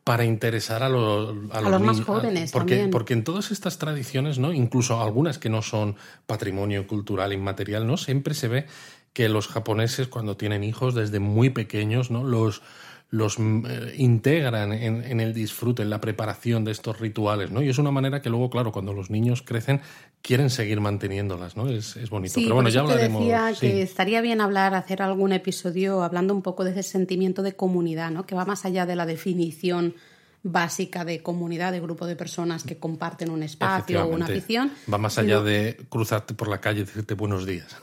para interesar a, lo, a, a los, los más niños, jóvenes porque, también. Porque en todas estas tradiciones, ¿no?, incluso algunas que no son patrimonio cultural inmaterial, ¿no?, siempre se ve que los japoneses cuando tienen hijos desde muy pequeños, ¿no?, los, los eh, integran en, en el disfrute, en la preparación de estos rituales, ¿no? Y es una manera que luego, claro, cuando los niños crecen quieren seguir manteniéndolas, ¿no? Es, es bonito. Sí, pero bueno, por eso ya hablaremos. Te decía que sí. estaría bien hablar, hacer algún episodio hablando un poco de ese sentimiento de comunidad, ¿no? Que va más allá de la definición básica de comunidad, de grupo de personas que comparten un espacio o una afición. Va más allá sino... de cruzarte por la calle y decirte buenos días.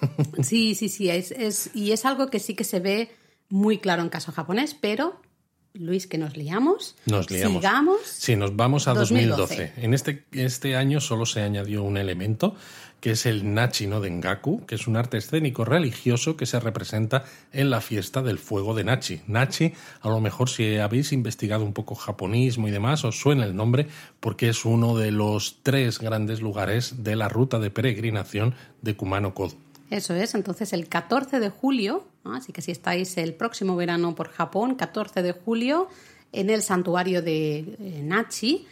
Sí, sí, sí. Es, es, y es algo que sí que se ve muy claro en caso japonés, pero Luis, que nos liamos. Nos liamos. Sigamos. Sí, nos vamos a dos mil doce. dos mil doce. En este, este año solo se añadió un elemento, que es el Nachi no Dengaku, que es un arte escénico religioso que se representa en la fiesta del fuego de Nachi. Nachi, a lo mejor si habéis investigado un poco japonismo y demás, os suena el nombre porque es uno de los tres grandes lugares de la ruta de peregrinación de Kumano-Kodo. Eso es, entonces el catorce de julio, ¿no? Así que si estáis el próximo verano por Japón, catorce de julio, en el santuario de eh, Nachi,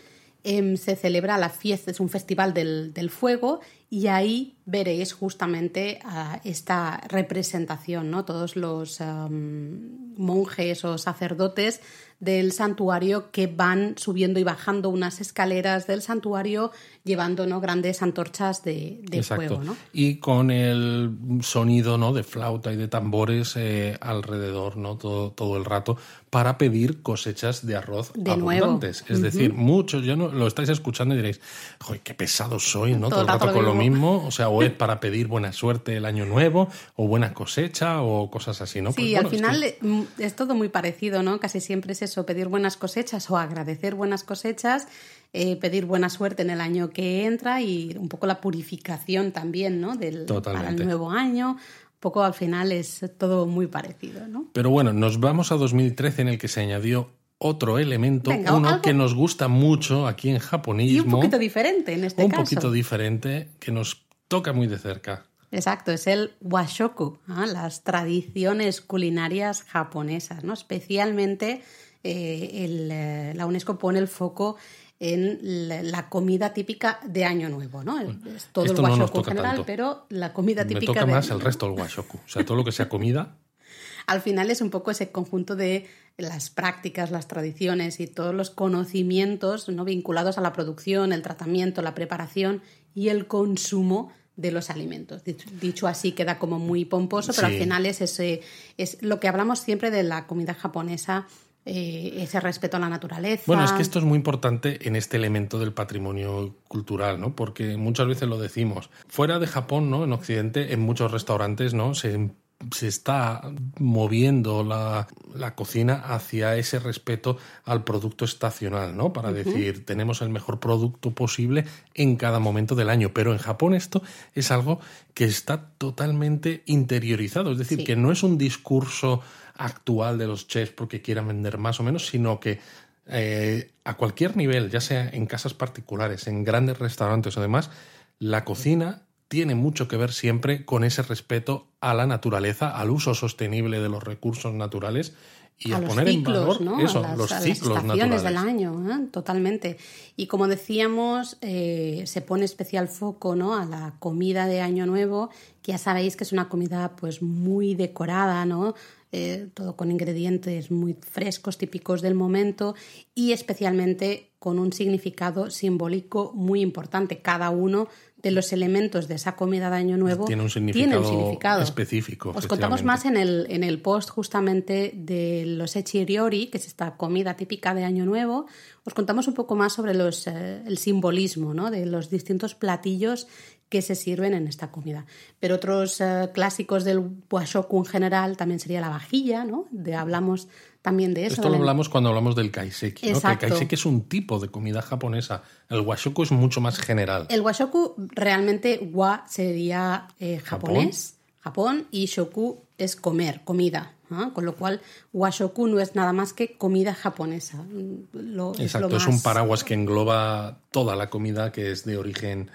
eh, se celebra la fiesta, es un festival del, del fuego, y ahí veréis justamente uh, esta representación, ¿no? Todos los um, monjes o sacerdotes del santuario que van subiendo y bajando unas escaleras del santuario llevando, ¿no?, grandes antorchas de, de fuego, ¿no? Y con el sonido, ¿no?, de flauta y de tambores eh, alrededor, ¿no?, todo, todo el rato para pedir cosechas de arroz de abundantes. Nuevo. Es uh-huh. decir, muchos, ya no, lo estáis escuchando y diréis, ¡joder, qué pesado soy!, ¿no? Todo, todo el rato, rato con lo mismo. mismo, o sea, o es para pedir buena suerte el año nuevo o buena cosecha o cosas así, ¿no? Sí, pues, al bueno, final es, que... es todo muy parecido, ¿no? Casi siempre es o pedir buenas cosechas o agradecer buenas cosechas, eh, pedir buena suerte en el año que entra y un poco la purificación también, ¿no?, del, para el nuevo año. Un poco al final es todo muy parecido, ¿no? Pero bueno, nos vamos a dos mil trece, en el que se añadió otro elemento, Venga, uno algo... que nos gusta mucho aquí en japonismo. Y un poquito diferente en este un caso. Un poquito diferente, que nos toca muy de cerca. Exacto, es el washoku, ¿eh? Las tradiciones culinarias japonesas, ¿no? Especialmente... Eh, el, eh, la UNESCO pone el foco en la, la comida típica de Año Nuevo, ¿no? Bueno, es todo el washoku no en general, tanto. Pero la comida típica... Me toca de... más el resto del washoku, o sea, todo lo que sea comida... Al final es un poco ese conjunto de las prácticas, las tradiciones y todos los conocimientos, ¿no?, vinculados a la producción, el tratamiento, la preparación y el consumo de los alimentos. Dicho así queda como muy pomposo, pero sí. Al final es, ese, es lo que hablamos siempre de la comida japonesa... ese respeto a la naturaleza. Bueno, es que esto es muy importante en este elemento del patrimonio cultural, ¿no? Porque muchas veces lo decimos. Fuera de Japón, ¿no?, en Occidente, en muchos restaurantes, ¿no?, se, se está moviendo la, la cocina hacia ese respeto al producto estacional, ¿no? Para uh-huh. decir, tenemos el mejor producto posible en cada momento del año. Pero en Japón esto es algo que está totalmente interiorizado. Es decir, sí. que no es un discurso... actual de los chefs porque quieran vender más o menos, sino que eh, a cualquier nivel, ya sea en casas particulares, en grandes restaurantes o demás, la cocina tiene mucho que ver siempre con ese respeto a la naturaleza, al uso sostenible de los recursos naturales y a, a poner ciclos, en valor, ¿no?, eso, a las, los a ciclos las estaciones naturales del año, ¿eh? Totalmente. Y como decíamos, eh, se pone especial foco, ¿no?, a la comida de Año Nuevo, que ya sabéis que es una comida pues muy decorada, ¿no? Eh, todo con ingredientes muy frescos, típicos del momento, y especialmente con un significado simbólico muy importante. Cada uno de los elementos de esa comida de Año Nuevo tiene un significado, tiene un significado. específico. Os contamos más en el, en el post justamente de los echiriori, que es esta comida típica de Año Nuevo. Os contamos un poco más sobre los, eh, el simbolismo, ¿no?, de los distintos platillos que se sirven en esta comida. Pero otros eh, clásicos del washoku en general también sería la vajilla, ¿no? De, hablamos también de eso. Esto lo hablamos cuando hablamos del kaiseki, ¿no? Que el kaiseki es un tipo de comida japonesa. El washoku es mucho más general. El washoku realmente wa sería eh, japonés, Japón. Japón, y shoku es comer, comida. ¿Ah? Con lo cual, washoku no es nada más que comida japonesa. Lo, Exacto, es, lo más... es un paraguas que engloba toda la comida que es de origen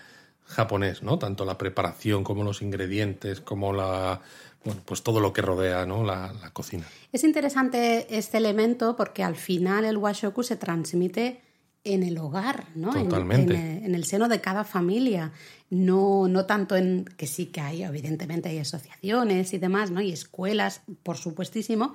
japonés, ¿no? Tanto la preparación como los ingredientes, como la bueno, pues todo lo que rodea, ¿no?, la, la cocina. Es interesante este elemento porque al final el washoku se transmite en el hogar, ¿no? Totalmente. En, en, en el seno de cada familia. No, no tanto en... que sí que hay, evidentemente hay asociaciones y demás, ¿no? Y escuelas, por supuestísimo,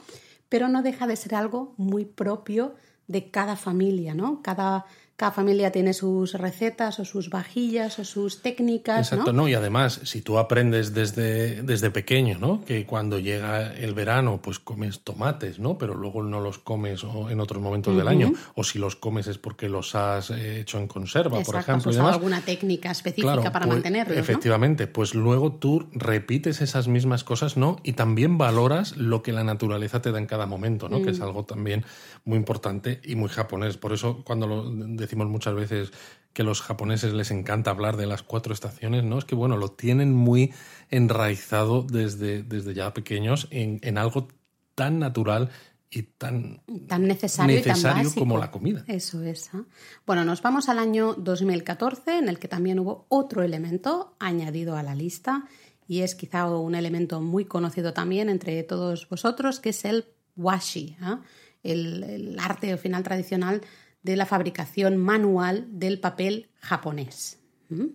pero no deja de ser algo muy propio de cada familia, ¿no? Cada Cada familia tiene sus recetas o sus vajillas o sus técnicas. Exacto, ¿no? ¿no? Y además, si tú aprendes desde, desde pequeño, ¿no? Que cuando llega el verano, pues comes tomates, ¿no? Pero luego no los comes en otros momentos uh-huh. del año. O si los comes es porque los has hecho en conserva, exacto, por ejemplo. Has usado alguna técnica específica claro, para pues, mantenerlos, ¿no? Efectivamente. Pues luego tú repites esas mismas cosas, ¿no? Y también valoras lo que la naturaleza te da en cada momento, ¿no? Mm. Que es algo también muy importante y muy japonés. Por eso, cuando lo decimos muchas veces que a los japoneses les encanta hablar de las cuatro estaciones, ¿no? Es que, bueno, lo tienen muy enraizado desde, desde ya pequeños en, en algo tan natural y tan, tan necesario, necesario y tan básico como la comida. Eso es. ¿eh? Bueno, nos vamos al año dos mil catorce, en el que también hubo otro elemento añadido a la lista, y es quizá un elemento muy conocido también entre todos vosotros, que es el washi, ¿eh? el, el arte final tradicional de la fabricación manual del papel japonés. ¿Mm?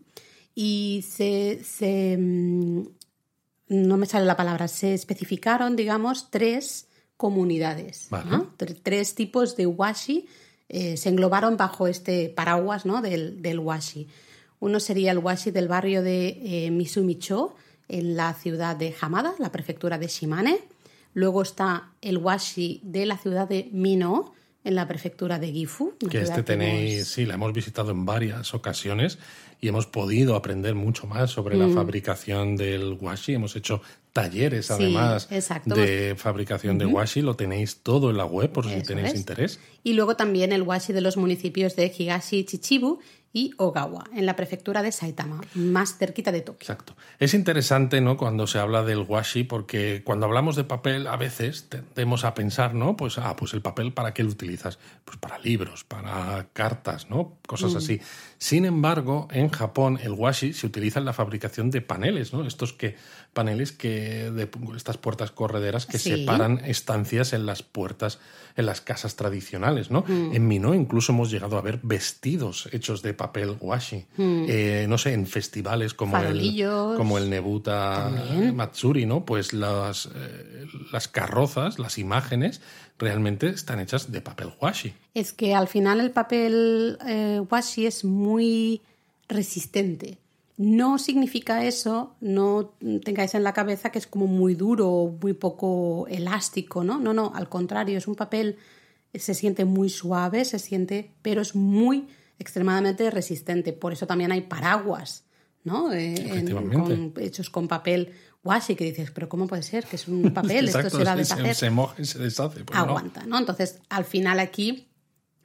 Y se, se... no me sale la palabra, se especificaron, digamos, tres comunidades, vale. ¿no? Tres, tres tipos de washi eh, se englobaron bajo este paraguas, ¿no? del, del washi. Uno sería el washi del barrio de eh, Misumicho, en la ciudad de Hamada, la prefectura de Shimane. Luego está el washi de la ciudad de Mino, en la prefectura de Gifu. Que este tenéis, que hemos... sí, la hemos visitado en varias ocasiones y hemos podido aprender mucho más sobre mm. la fabricación del washi. Hemos hecho talleres, sí, además, exacto. de fabricación mm-hmm. de washi. Lo tenéis todo en la web, por Eso si tenéis es. interés. Y luego también el washi de los municipios de Higashi, Chichibu y Ogawa, en la prefectura de Saitama, más cerquita de Tokio. Exacto. Es interesante, ¿no?, cuando se habla del washi, porque cuando hablamos de papel a veces tendemos a pensar, ¿no?, pues, ah, pues el papel, ¿para qué lo utilizas? Pues para libros, para cartas, ¿no?, cosas mm. así. Sin embargo, en Japón el washi se utiliza en la fabricación de paneles, ¿no?, estos que paneles que de estas puertas correderas que sí. separan estancias en las puertas, en las casas tradicionales, ¿no? Mm. En Mino incluso hemos llegado a ver vestidos hechos de papel papel washi, hmm. eh, no sé, en festivales como Farolillos, el como el Nebuta también. Matsuri, ¿no? Pues las, eh, las carrozas, las imágenes, realmente están hechas de papel washi. Es que al final el papel eh, washi es muy resistente. No significa eso, no tengáis en la cabeza que es como muy duro, muy poco elástico, ¿no? No, no, al contrario, es un papel, se siente muy suave, se siente, pero es muy extremadamente resistente. Por eso también hay paraguas, ¿no? Eh, en, con, hechos con papel washi, que dices, pero ¿cómo puede ser? Que es un papel, exacto, esto se va a deshacer. Se, se moja y se deshace. Pues Aguanta, no. ¿no? Entonces, al final aquí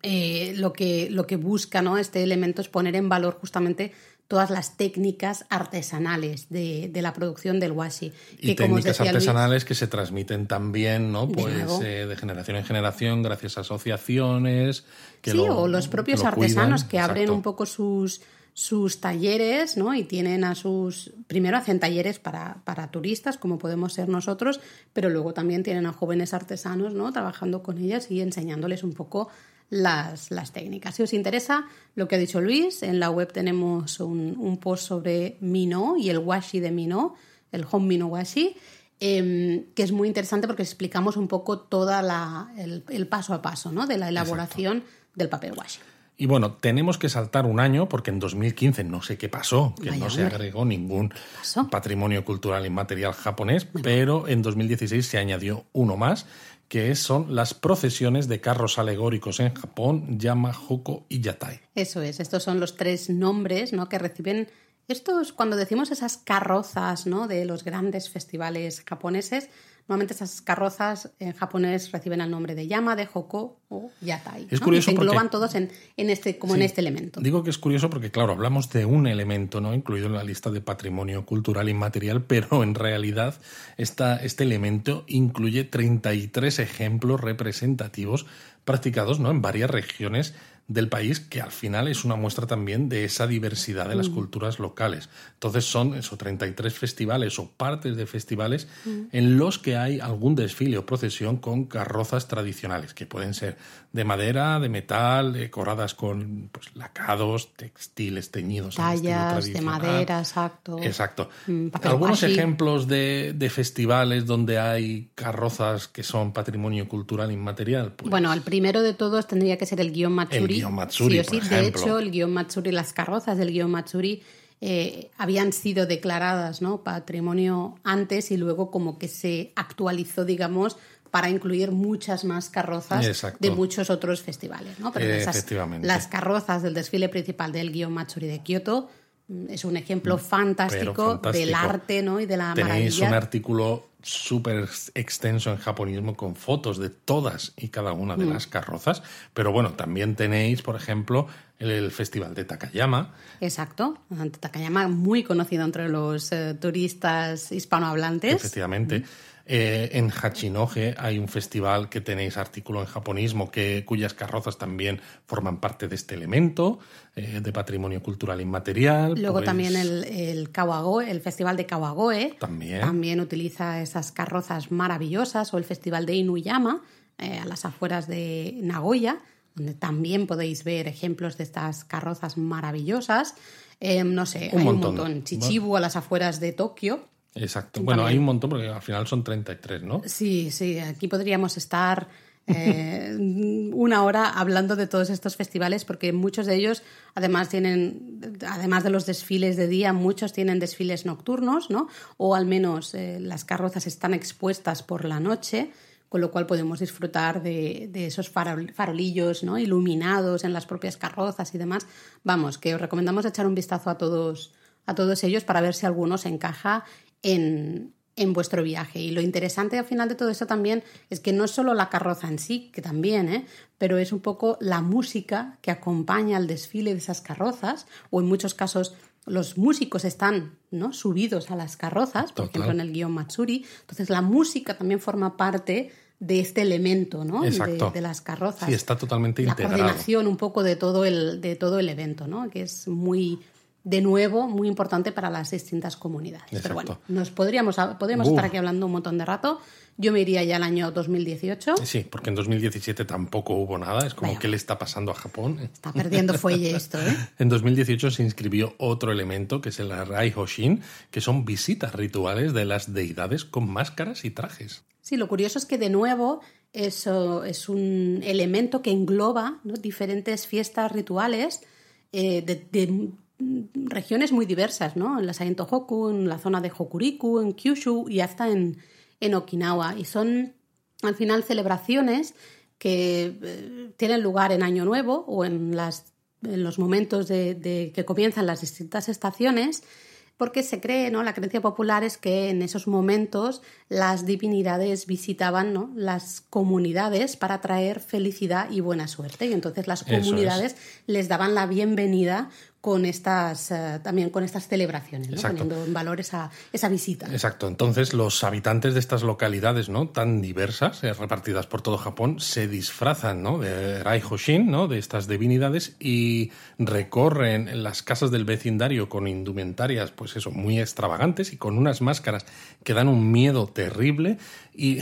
eh, lo que, lo que busca, ¿no?, este elemento es poner en valor justamente todas las técnicas artesanales de, de la producción del washi. Y que, técnicas como artesanales Luis, que se transmiten también, ¿no? Pues eh, de generación en generación, gracias a asociaciones. Que sí, lo, o los propios que lo artesanos cuidan, que abren exacto. un poco sus, sus talleres, ¿no? Y tienen a sus. Primero hacen talleres para, para turistas, como podemos ser nosotros, pero luego también tienen a jóvenes artesanos, ¿no?, trabajando con ellas y enseñándoles un poco Las, las técnicas. Si os interesa lo que ha dicho Luis, en la web tenemos un, un post sobre Mino y el washi de Mino, el Hon Mino Washi, eh, que es muy interesante porque explicamos un poco toda la, el, el paso a paso, ¿no?, de la elaboración Exacto. del papel washi. Y bueno, tenemos que saltar un año porque en dos mil quince no sé qué pasó, que Vaya no se hombre. agregó ningún ¿Pasó? patrimonio cultural inmaterial japonés, bueno. pero en dos mil dieciséis se añadió uno más, que son las procesiones de carros alegóricos en Japón, Yama, Hoko y Yatai. Eso es, estos son los tres nombres, ¿no?, que reciben estos, cuando decimos esas carrozas, ¿no?, de los grandes festivales japoneses. Normalmente esas carrozas en japonés reciben el nombre de Yama, de Hoko o Yatai. Es ¿no? curioso y se engloban porque todos en, en este, como sí, en este elemento. Digo que es curioso porque, claro, hablamos de un elemento, ¿no?, incluido en la lista de patrimonio cultural inmaterial, pero en realidad esta, este elemento incluye treinta y tres ejemplos representativos practicados, ¿no?, en varias regiones del país, que al final es una muestra también de esa diversidad de las mm. culturas locales. Entonces son esos treinta y tres festivales o partes de festivales mm. en los que hay algún desfile o procesión con carrozas tradicionales, que pueden ser de madera, de metal, decoradas con pues, lacados, textiles teñidos. Tallas de madera, exacto. Exacto. Mm, Algunos washi. ejemplos de, de festivales donde hay carrozas que son patrimonio cultural inmaterial. Pues, bueno, el primero de todos tendría que ser el Gion Matsuri. guión Matsuri, sí o sí. Por ejemplo. De hecho, el guión Matsuri, las carrozas del guión Matsuri eh, habían sido declaradas, ¿no?, patrimonio antes y luego como que se actualizó, digamos, para incluir muchas más carrozas. Exacto. De muchos otros festivales, ¿no? Pero eh, esas, efectivamente. Las carrozas del desfile principal del guión Matsuri de Kioto es un ejemplo fantástico, fantástico del arte, ¿no?, y de la maravilla. Tenéis un artículo súper extenso en Japonismo con fotos de todas y cada una de mm. las carrozas, pero bueno, también tenéis, por ejemplo, el, el Festival de Takayama. Exacto, Takayama muy conocido entre los eh, turistas hispanohablantes. Efectivamente. Mm. Eh, en Hachinohe hay un festival que tenéis artículo en Japonismo que, cuyas carrozas también forman parte de este elemento eh, de patrimonio cultural inmaterial. Luego pues... también el, el Kawagoe, el festival de Kawagoe también. también utiliza esas carrozas maravillosas, o el festival de Inuyama eh, a las afueras de Nagoya, donde también podéis ver ejemplos de estas carrozas maravillosas. Eh, no sé, un hay montón. un montón. Chichibu a las afueras de Tokio. Exacto. Bueno, también. Hay un montón porque al final son treinta y tres, ¿no? Sí, sí. Aquí podríamos estar eh, una hora hablando de todos estos festivales porque muchos de ellos, además tienen, además de los desfiles de día, muchos tienen desfiles nocturnos, ¿no? O al menos eh, las carrozas están expuestas por la noche, con lo cual podemos disfrutar de, de esos farol, farolillos, ¿no?, iluminados en las propias carrozas y demás. Vamos, que os recomendamos echar un vistazo a todos, a todos ellos para ver si alguno se encaja En, en vuestro viaje. Y lo interesante al final de todo esto también es que no es solo la carroza en sí, que también, ¿eh? pero es un poco la música que acompaña al desfile de esas carrozas, o en muchos casos los músicos están, ¿no?, subidos a las carrozas, por Total. ejemplo en el guión Matsuri. Entonces la música también forma parte de este elemento, ¿no?, de, de las carrozas. Sí, está totalmente la integrado. La coordinación un poco de todo el, de todo el evento, ¿no?, que es muy... de nuevo, muy importante para las distintas comunidades. Exacto. Pero bueno, nos podríamos, podríamos estar aquí hablando un montón de rato. Yo me iría ya al año dos mil dieciocho. Sí, porque en dos mil diecisiete tampoco hubo nada. Es como, Vaya. ¿qué le está pasando a Japón? Está perdiendo fuelle esto, ¿eh? En dos mil dieciocho se inscribió otro elemento, que es el Raihoshin, que son visitas rituales de las deidades con máscaras y trajes. Sí, lo curioso es que, de nuevo, eso es un elemento que engloba, ¿no?, diferentes fiestas rituales eh, de... de regiones muy diversas, ¿no? En las hay en Tohoku, en la zona de Hokuriku, en Kyushu y hasta en, en Okinawa. Y son, al final, celebraciones que eh, tienen lugar en Año Nuevo o en, las, en los momentos de, de que comienzan las distintas estaciones, porque se cree, ¿no?, la creencia popular es que en esos momentos las divinidades visitaban, ¿no?, las comunidades para traer felicidad y buena suerte. Y entonces las comunidades les daban la bienvenida con estas uh, también con estas celebraciones, ¿no?, poniendo en valor esa, esa visita. Exacto. Entonces los habitantes de estas localidades, ¿no?, tan diversas, eh, repartidas por todo Japón, se disfrazan, ¿no?, de Raihoshin, ¿no?, de estas divinidades, y recorren las casas del vecindario con indumentarias, pues eso, muy extravagantes y con unas máscaras que dan un miedo terrible, y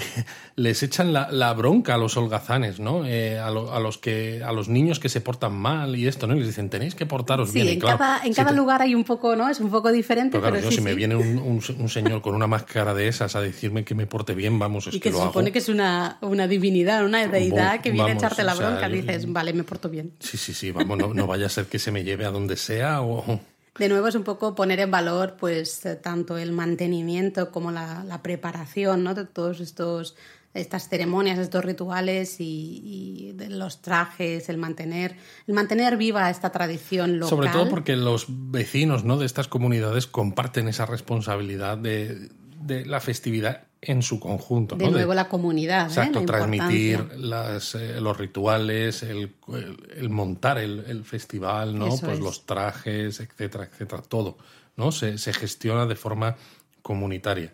les echan la, la bronca a los holgazanes, ¿no?, eh, a, lo, a los que a los niños que se portan mal y esto, ¿no?, y les dicen, tenéis que portaros bien. Sí, en claro, cada, en cada si te... lugar hay un poco, ¿no? Es un poco diferente. Pero, claro, pero yo, sí, si sí. me viene un, un, un señor con una máscara de esas a decirme que me porte bien, vamos, es y que, que lo hago. Y que supone que es una, una divinidad, una deidad Bo, que viene vamos, a echarte la bronca, o sea, dices, yo... vale, me porto bien. Sí, sí, sí, vamos, no, no vaya a ser que se me lleve a donde sea o... De nuevo, es un poco poner en valor, pues, tanto el mantenimiento como la, la preparación, ¿no?, de todos estos... estas ceremonias, estos rituales y, y los trajes, el mantener, el mantener viva esta tradición local. Sobre todo porque los vecinos, ¿no?, de estas comunidades comparten esa responsabilidad de, de la festividad en su conjunto. De ¿no? nuevo de, la comunidad, exacto, ¿eh? la transmitir las, eh, los rituales, el, el, el montar el, el festival, ¿no? Pues los trajes, etcétera, etcétera, todo, ¿no? Se, se gestiona de forma comunitaria.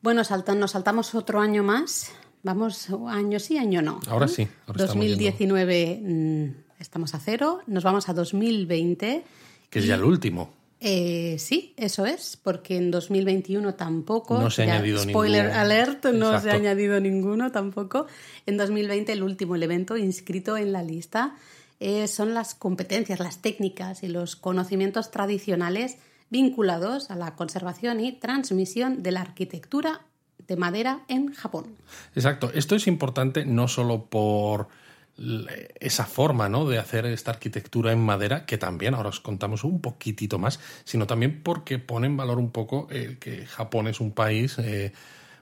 Bueno, saltan, nos saltamos otro año más. Vamos, año sí, año no. Ahora ¿eh? sí. Ahora dos mil diecinueve estamos, estamos a cero. Nos vamos a dos mil veinte. Que es y, ya el último. Eh, sí, eso es, porque en dos mil veinuno tampoco. No se ha ya, añadido ninguno. Spoiler ningún... alert, no Exacto. se ha añadido ninguno tampoco. En dos mil veinte el último evento inscrito en la lista eh, son las competencias, las técnicas y los conocimientos tradicionales vinculados a la conservación y transmisión de la arquitectura de madera en Japón. Exacto. Esto es importante no solo por esa forma, ¿no?, de hacer esta arquitectura en madera, que también ahora os contamos un poquitito más, sino también porque pone en valor un poco eh, que Japón es un país eh,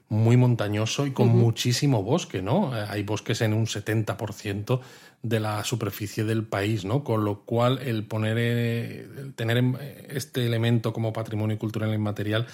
muy montañoso y con uh-huh. muchísimo bosque, ¿no? Hay bosques en un setenta por ciento de la superficie del país, ¿no? Con lo cual el poner, el tener este elemento como patrimonio cultural inmaterial,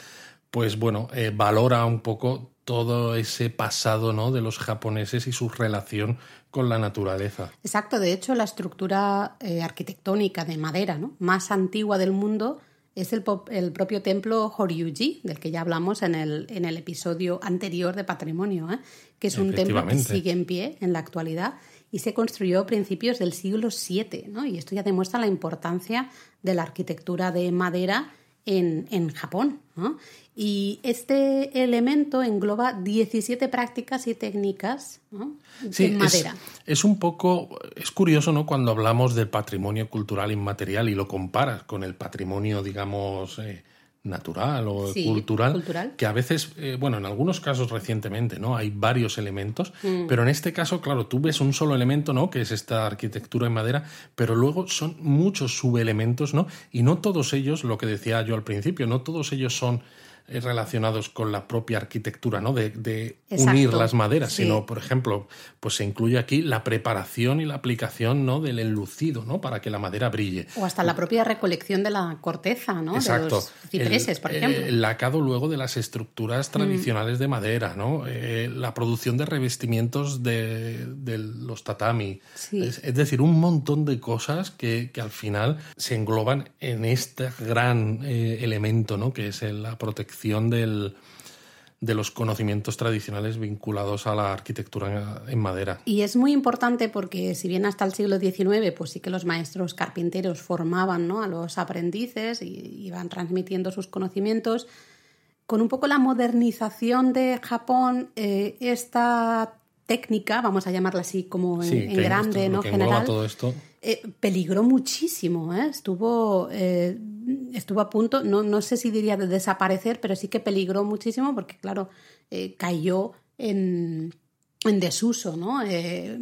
pues bueno, eh, valora un poco todo ese pasado, ¿no?, de los japoneses y su relación con la naturaleza. Exacto, de hecho la estructura eh, arquitectónica de madera, ¿no?, más antigua del mundo es el, pop, el propio templo Horyuji, del que ya hablamos en el, en el episodio anterior de Patrimonio, ¿eh? que es un templo que sigue en pie en la actualidad y se construyó a principios del siglo siete, ¿no? Y esto ya demuestra la importancia de la arquitectura de madera en, en Japón, ¿no? Y este elemento engloba diecisiete prácticas y técnicas, ¿no?, de sí, madera. Es, es un poco, es curioso, ¿no?, cuando hablamos del patrimonio cultural inmaterial y lo comparas con el patrimonio, digamos, eh, natural o sí, cultural, cultural, que a veces, eh, bueno, en algunos casos recientemente, ¿no?, hay varios elementos, mm. pero en este caso, claro, tú ves un solo elemento, ¿no?, que es esta arquitectura en madera, pero luego son muchos subelementos, ¿no?, y no todos ellos, lo que decía yo al principio, no todos ellos son relacionados con la propia arquitectura, ¿no?, de, de unir las maderas, sí. sino, por ejemplo, pues se incluye aquí la preparación y la aplicación, ¿no?, del enlucido, ¿no?, para que la madera brille. O hasta la propia recolección de la corteza, ¿no?, Exacto. de los cipreses, el, por ejemplo. El lacado luego de las estructuras tradicionales mm. de madera, ¿no?, eh, la producción de revestimientos de, de los tatami. Sí. Es, es decir, un montón de cosas que, que al final se engloban en este gran eh, elemento, ¿no?, que es la protección Del, de los conocimientos tradicionales vinculados a la arquitectura en madera. Y es muy importante porque si bien hasta el siglo diecinueve pues sí que los maestros carpinteros formaban, ¿no?, a los aprendices y iban transmitiendo sus conocimientos, con un poco la modernización de Japón, eh, esta técnica, vamos a llamarla así como en, sí, en grande, esto, ¿no?, general, todo esto. Eh, peligró muchísimo, ¿eh? estuvo eh, estuvo a punto, no, no sé si diría de desaparecer, pero sí que peligró muchísimo porque, claro, eh, cayó en, en desuso, ¿no? Eh,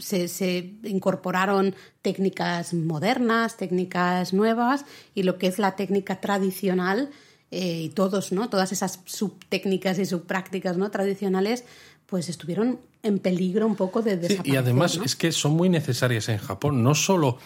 se, se incorporaron técnicas modernas, técnicas nuevas, y lo que es la técnica tradicional eh, y todos, ¿no?, todas esas subtécnicas y subprácticas, ¿no?, tradicionales, pues estuvieron en peligro un poco de desaparecer. Sí, y además, ¿no?, es que son muy necesarias en Japón, no solo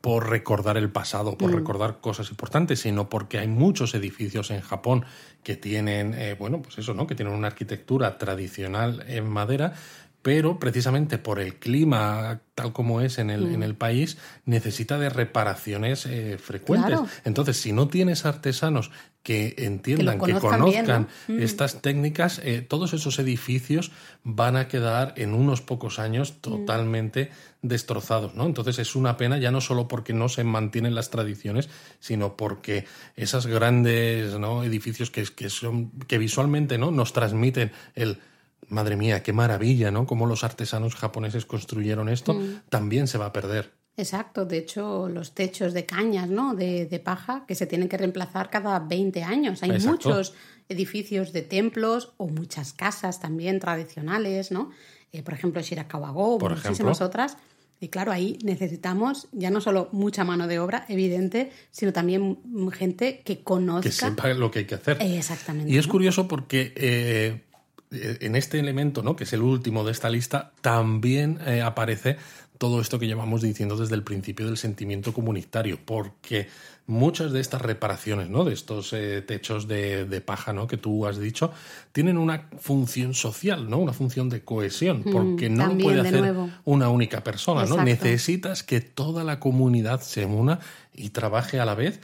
por recordar el pasado, por mm. recordar cosas importantes, sino porque hay muchos edificios en Japón que tienen, eh, bueno, pues eso, ¿no?, que tienen una arquitectura tradicional en madera, pero precisamente por el clima tal como es en el, mm. en el país, necesita de reparaciones eh, frecuentes. Claro. Entonces, si no tienes artesanos que entiendan, que, que conozcan bien, ¿no?, estas mm. técnicas, eh, todos esos edificios van a quedar en unos pocos años totalmente mm. destrozados, ¿no? Entonces, es una pena ya no solo porque no se mantienen las tradiciones, sino porque esos grandes, ¿no?, edificios que, que, son, que visualmente, ¿no?, nos transmiten el... Madre mía, qué maravilla, ¿no?, cómo los artesanos japoneses construyeron esto, mm. también se va a perder. Exacto, de hecho, los techos de cañas, ¿no?, de, de paja, que se tienen que reemplazar cada veinte años. Hay Exacto. muchos edificios de templos o muchas casas también tradicionales, ¿no? Eh, por ejemplo, Shirakawa-go, por muchísimas ejemplo. Otras. Y claro, ahí necesitamos ya no solo mucha mano de obra, evidente, sino también gente que conozca... Que sepa lo que hay que hacer. Eh, exactamente. Y es ¿no? curioso porque... Eh, en este elemento, ¿no?, que es el último de esta lista, también eh, aparece todo esto que llevamos diciendo desde el principio del sentimiento comunitario, porque muchas de estas reparaciones, ¿no?, de estos eh, techos de, de paja, ¿no?, que tú has dicho, tienen una función social, ¿no?, una función de cohesión, porque mm, no lo puede hacer nuevo. Una única persona, ¿no? Necesitas que toda la comunidad se una y trabaje a la vez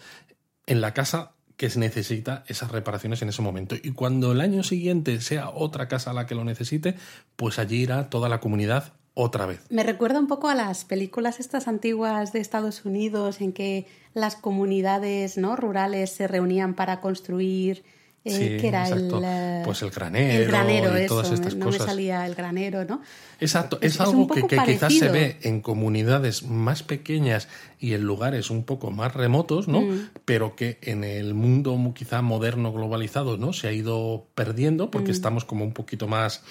en la casa que necesita esas reparaciones en ese momento. Y cuando el año siguiente sea otra casa la que lo necesite, pues allí irá toda la comunidad otra vez. Me recuerda un poco a las películas estas antiguas de Estados Unidos en que las comunidades, ¿no?, rurales se reunían para construir... Eh, sí, que era exacto. El, pues el granero, el granero y todas eso, estas no cosas. No me salía el granero, ¿no? Exacto, es, es algo es que, que quizás se ve en comunidades más pequeñas y en lugares un poco más remotos, ¿no? Mm. Pero que en el mundo quizá moderno globalizado, ¿no?, se ha ido perdiendo porque mm. estamos como un poquito más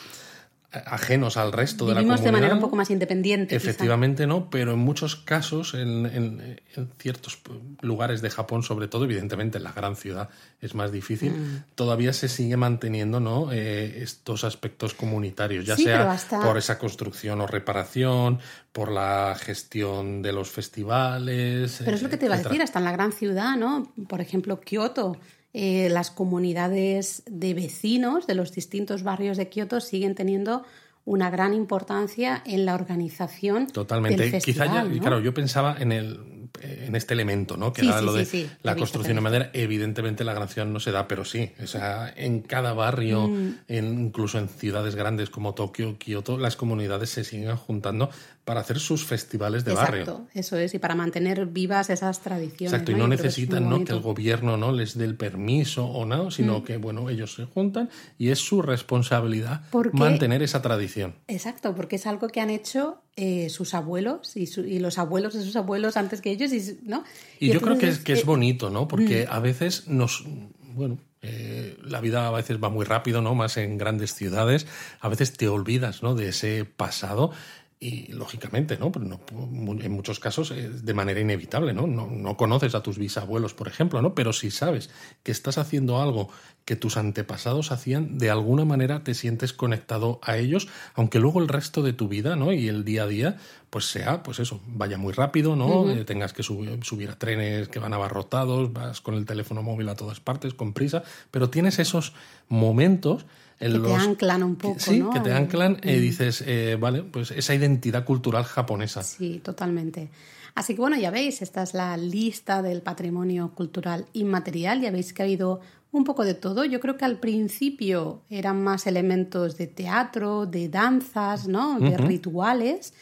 ajenos al resto de la comunidad. Vivimos de manera un poco más independiente. Efectivamente, quizá. No, pero en muchos casos, en, en, en ciertos lugares de Japón, sobre todo, evidentemente en la gran ciudad es más difícil, mm. todavía se sigue manteniendo, ¿no?, eh, estos aspectos comunitarios, ya sí, sea hasta... por esa construcción o reparación, por la gestión de los festivales... Pero es lo que te iba a decir, hasta en la gran ciudad, ¿no? Por ejemplo, Kioto... Eh, las comunidades de vecinos de los distintos barrios de Kioto siguen teniendo una gran importancia en la organización totalmente del festival, quizá ya, ¿no? Claro, yo pensaba en el en este elemento, ¿no? Que sí, era sí, lo de sí, sí. la construcción de madera. Evidentemente la gran ciudad no se da, pero sí, o sea, en cada barrio, mm. en, incluso en ciudades grandes como Tokio, Kioto, las comunidades se siguen juntando para hacer sus festivales de Exacto, barrio. Exacto, eso es, y para mantener vivas esas tradiciones. Exacto, y no, ¿no? necesitan ¿no? que el gobierno no les dé el permiso o nada, sino mm. que bueno, ellos se juntan y es su responsabilidad porque... mantener esa tradición. Exacto, porque es algo que han hecho eh, sus abuelos y, su, y los abuelos de sus abuelos antes que ellos, y, ¿no? Y, y yo creo que es, que es bonito, ¿no? Porque mm. a veces nos... bueno. Eh, la vida a veces va muy rápido, ¿no? Más en grandes ciudades. A veces te olvidas, ¿no?, de ese pasado. Y lógicamente, ¿no? Pero no, en muchos casos es de manera inevitable, ¿no? ¿no? No conoces a tus bisabuelos, por ejemplo, ¿no? Pero si sabes que estás haciendo algo que tus antepasados hacían, de alguna manera te sientes conectado a ellos, aunque luego el resto de tu vida, ¿no?, y el día a día, pues sea, pues eso, vaya muy rápido, ¿no? Uh-huh. Eh, tengas que sub- subir a trenes que van abarrotados, vas con el teléfono móvil a todas partes, con prisa, pero tienes esos momentos... Que te los... anclan un poco, sí, ¿no? Sí, que te anclan y eh, dices, eh, vale, pues esa identidad cultural japonesa. Sí, totalmente. Así que bueno, ya veis, esta es la lista del patrimonio cultural inmaterial. Ya veis que ha habido un poco de todo. Yo creo que al principio eran más elementos de teatro, de danzas, ¿no?, de uh-huh. rituales.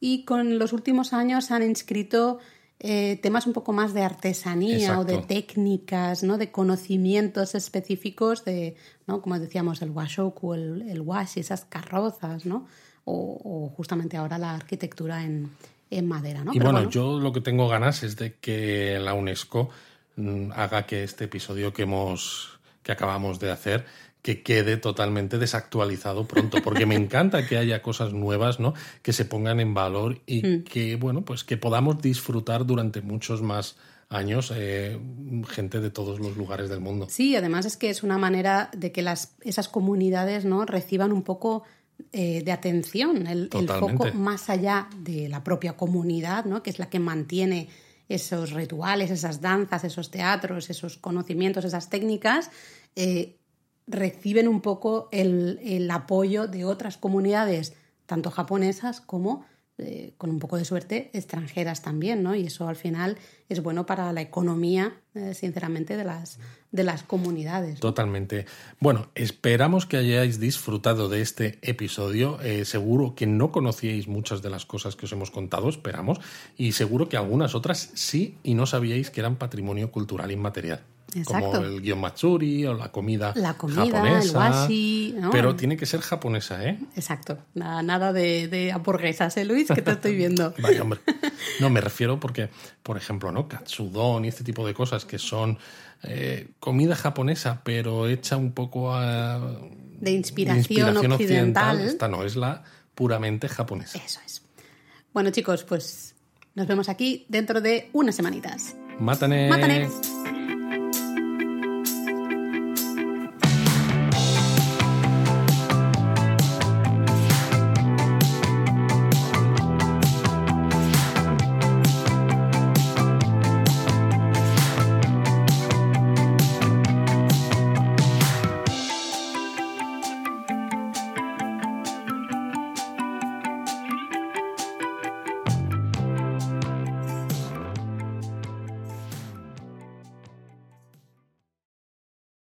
Y con los últimos años se han inscrito eh, temas un poco más de artesanía Exacto. o de técnicas, ¿no?, de conocimientos específicos de... ¿no? Como decíamos, el washoku, el, el washi, esas carrozas, ¿no? O, o justamente ahora la arquitectura en, en madera, ¿no? Y bueno, bueno, yo lo que tengo ganas es de que la UNESCO haga que este episodio que hemos que acabamos de hacer que quede totalmente desactualizado pronto, porque me encanta que haya cosas nuevas, ¿no?, que se pongan en valor y mm. que, bueno, pues que podamos disfrutar durante muchos más años, eh, gente de todos los lugares del mundo. Sí, además es que es una manera de que las, esas comunidades, ¿no?, reciban un poco eh, de atención, el, el foco más allá de la propia comunidad, ¿no?, que es la que mantiene esos rituales, esas danzas, esos teatros, esos conocimientos, esas técnicas, eh, reciben un poco el, el apoyo de otras comunidades, tanto japonesas como con un poco de suerte, extranjeras también, ¿no? Y eso al final es bueno para la economía, sinceramente, de las, de las comunidades, ¿no? Totalmente. Bueno, esperamos que hayáis disfrutado de este episodio. Eh, seguro que no conocíais muchas de las cosas que os hemos contado, esperamos, y seguro que algunas otras sí y no sabíais que eran patrimonio cultural inmaterial. Exacto. Como el guion matsuri o la comida japonesa. La comida, japonesa, el washi... ¿no? Pero tiene que ser japonesa, ¿eh? Exacto. Nada, nada de, de hamburguesas, ¿eh, Luis? Que te estoy viendo. Vaya, hombre. No, me refiero porque, por ejemplo, ¿no?, katsudon y este tipo de cosas que son eh, comida japonesa, pero hecha un poco a... De inspiración, de inspiración occidental. occidental. Esta no, es la puramente japonesa. Eso es. Bueno, chicos, pues nos vemos aquí dentro de unas semanitas. ¡Matane! ¡Matane!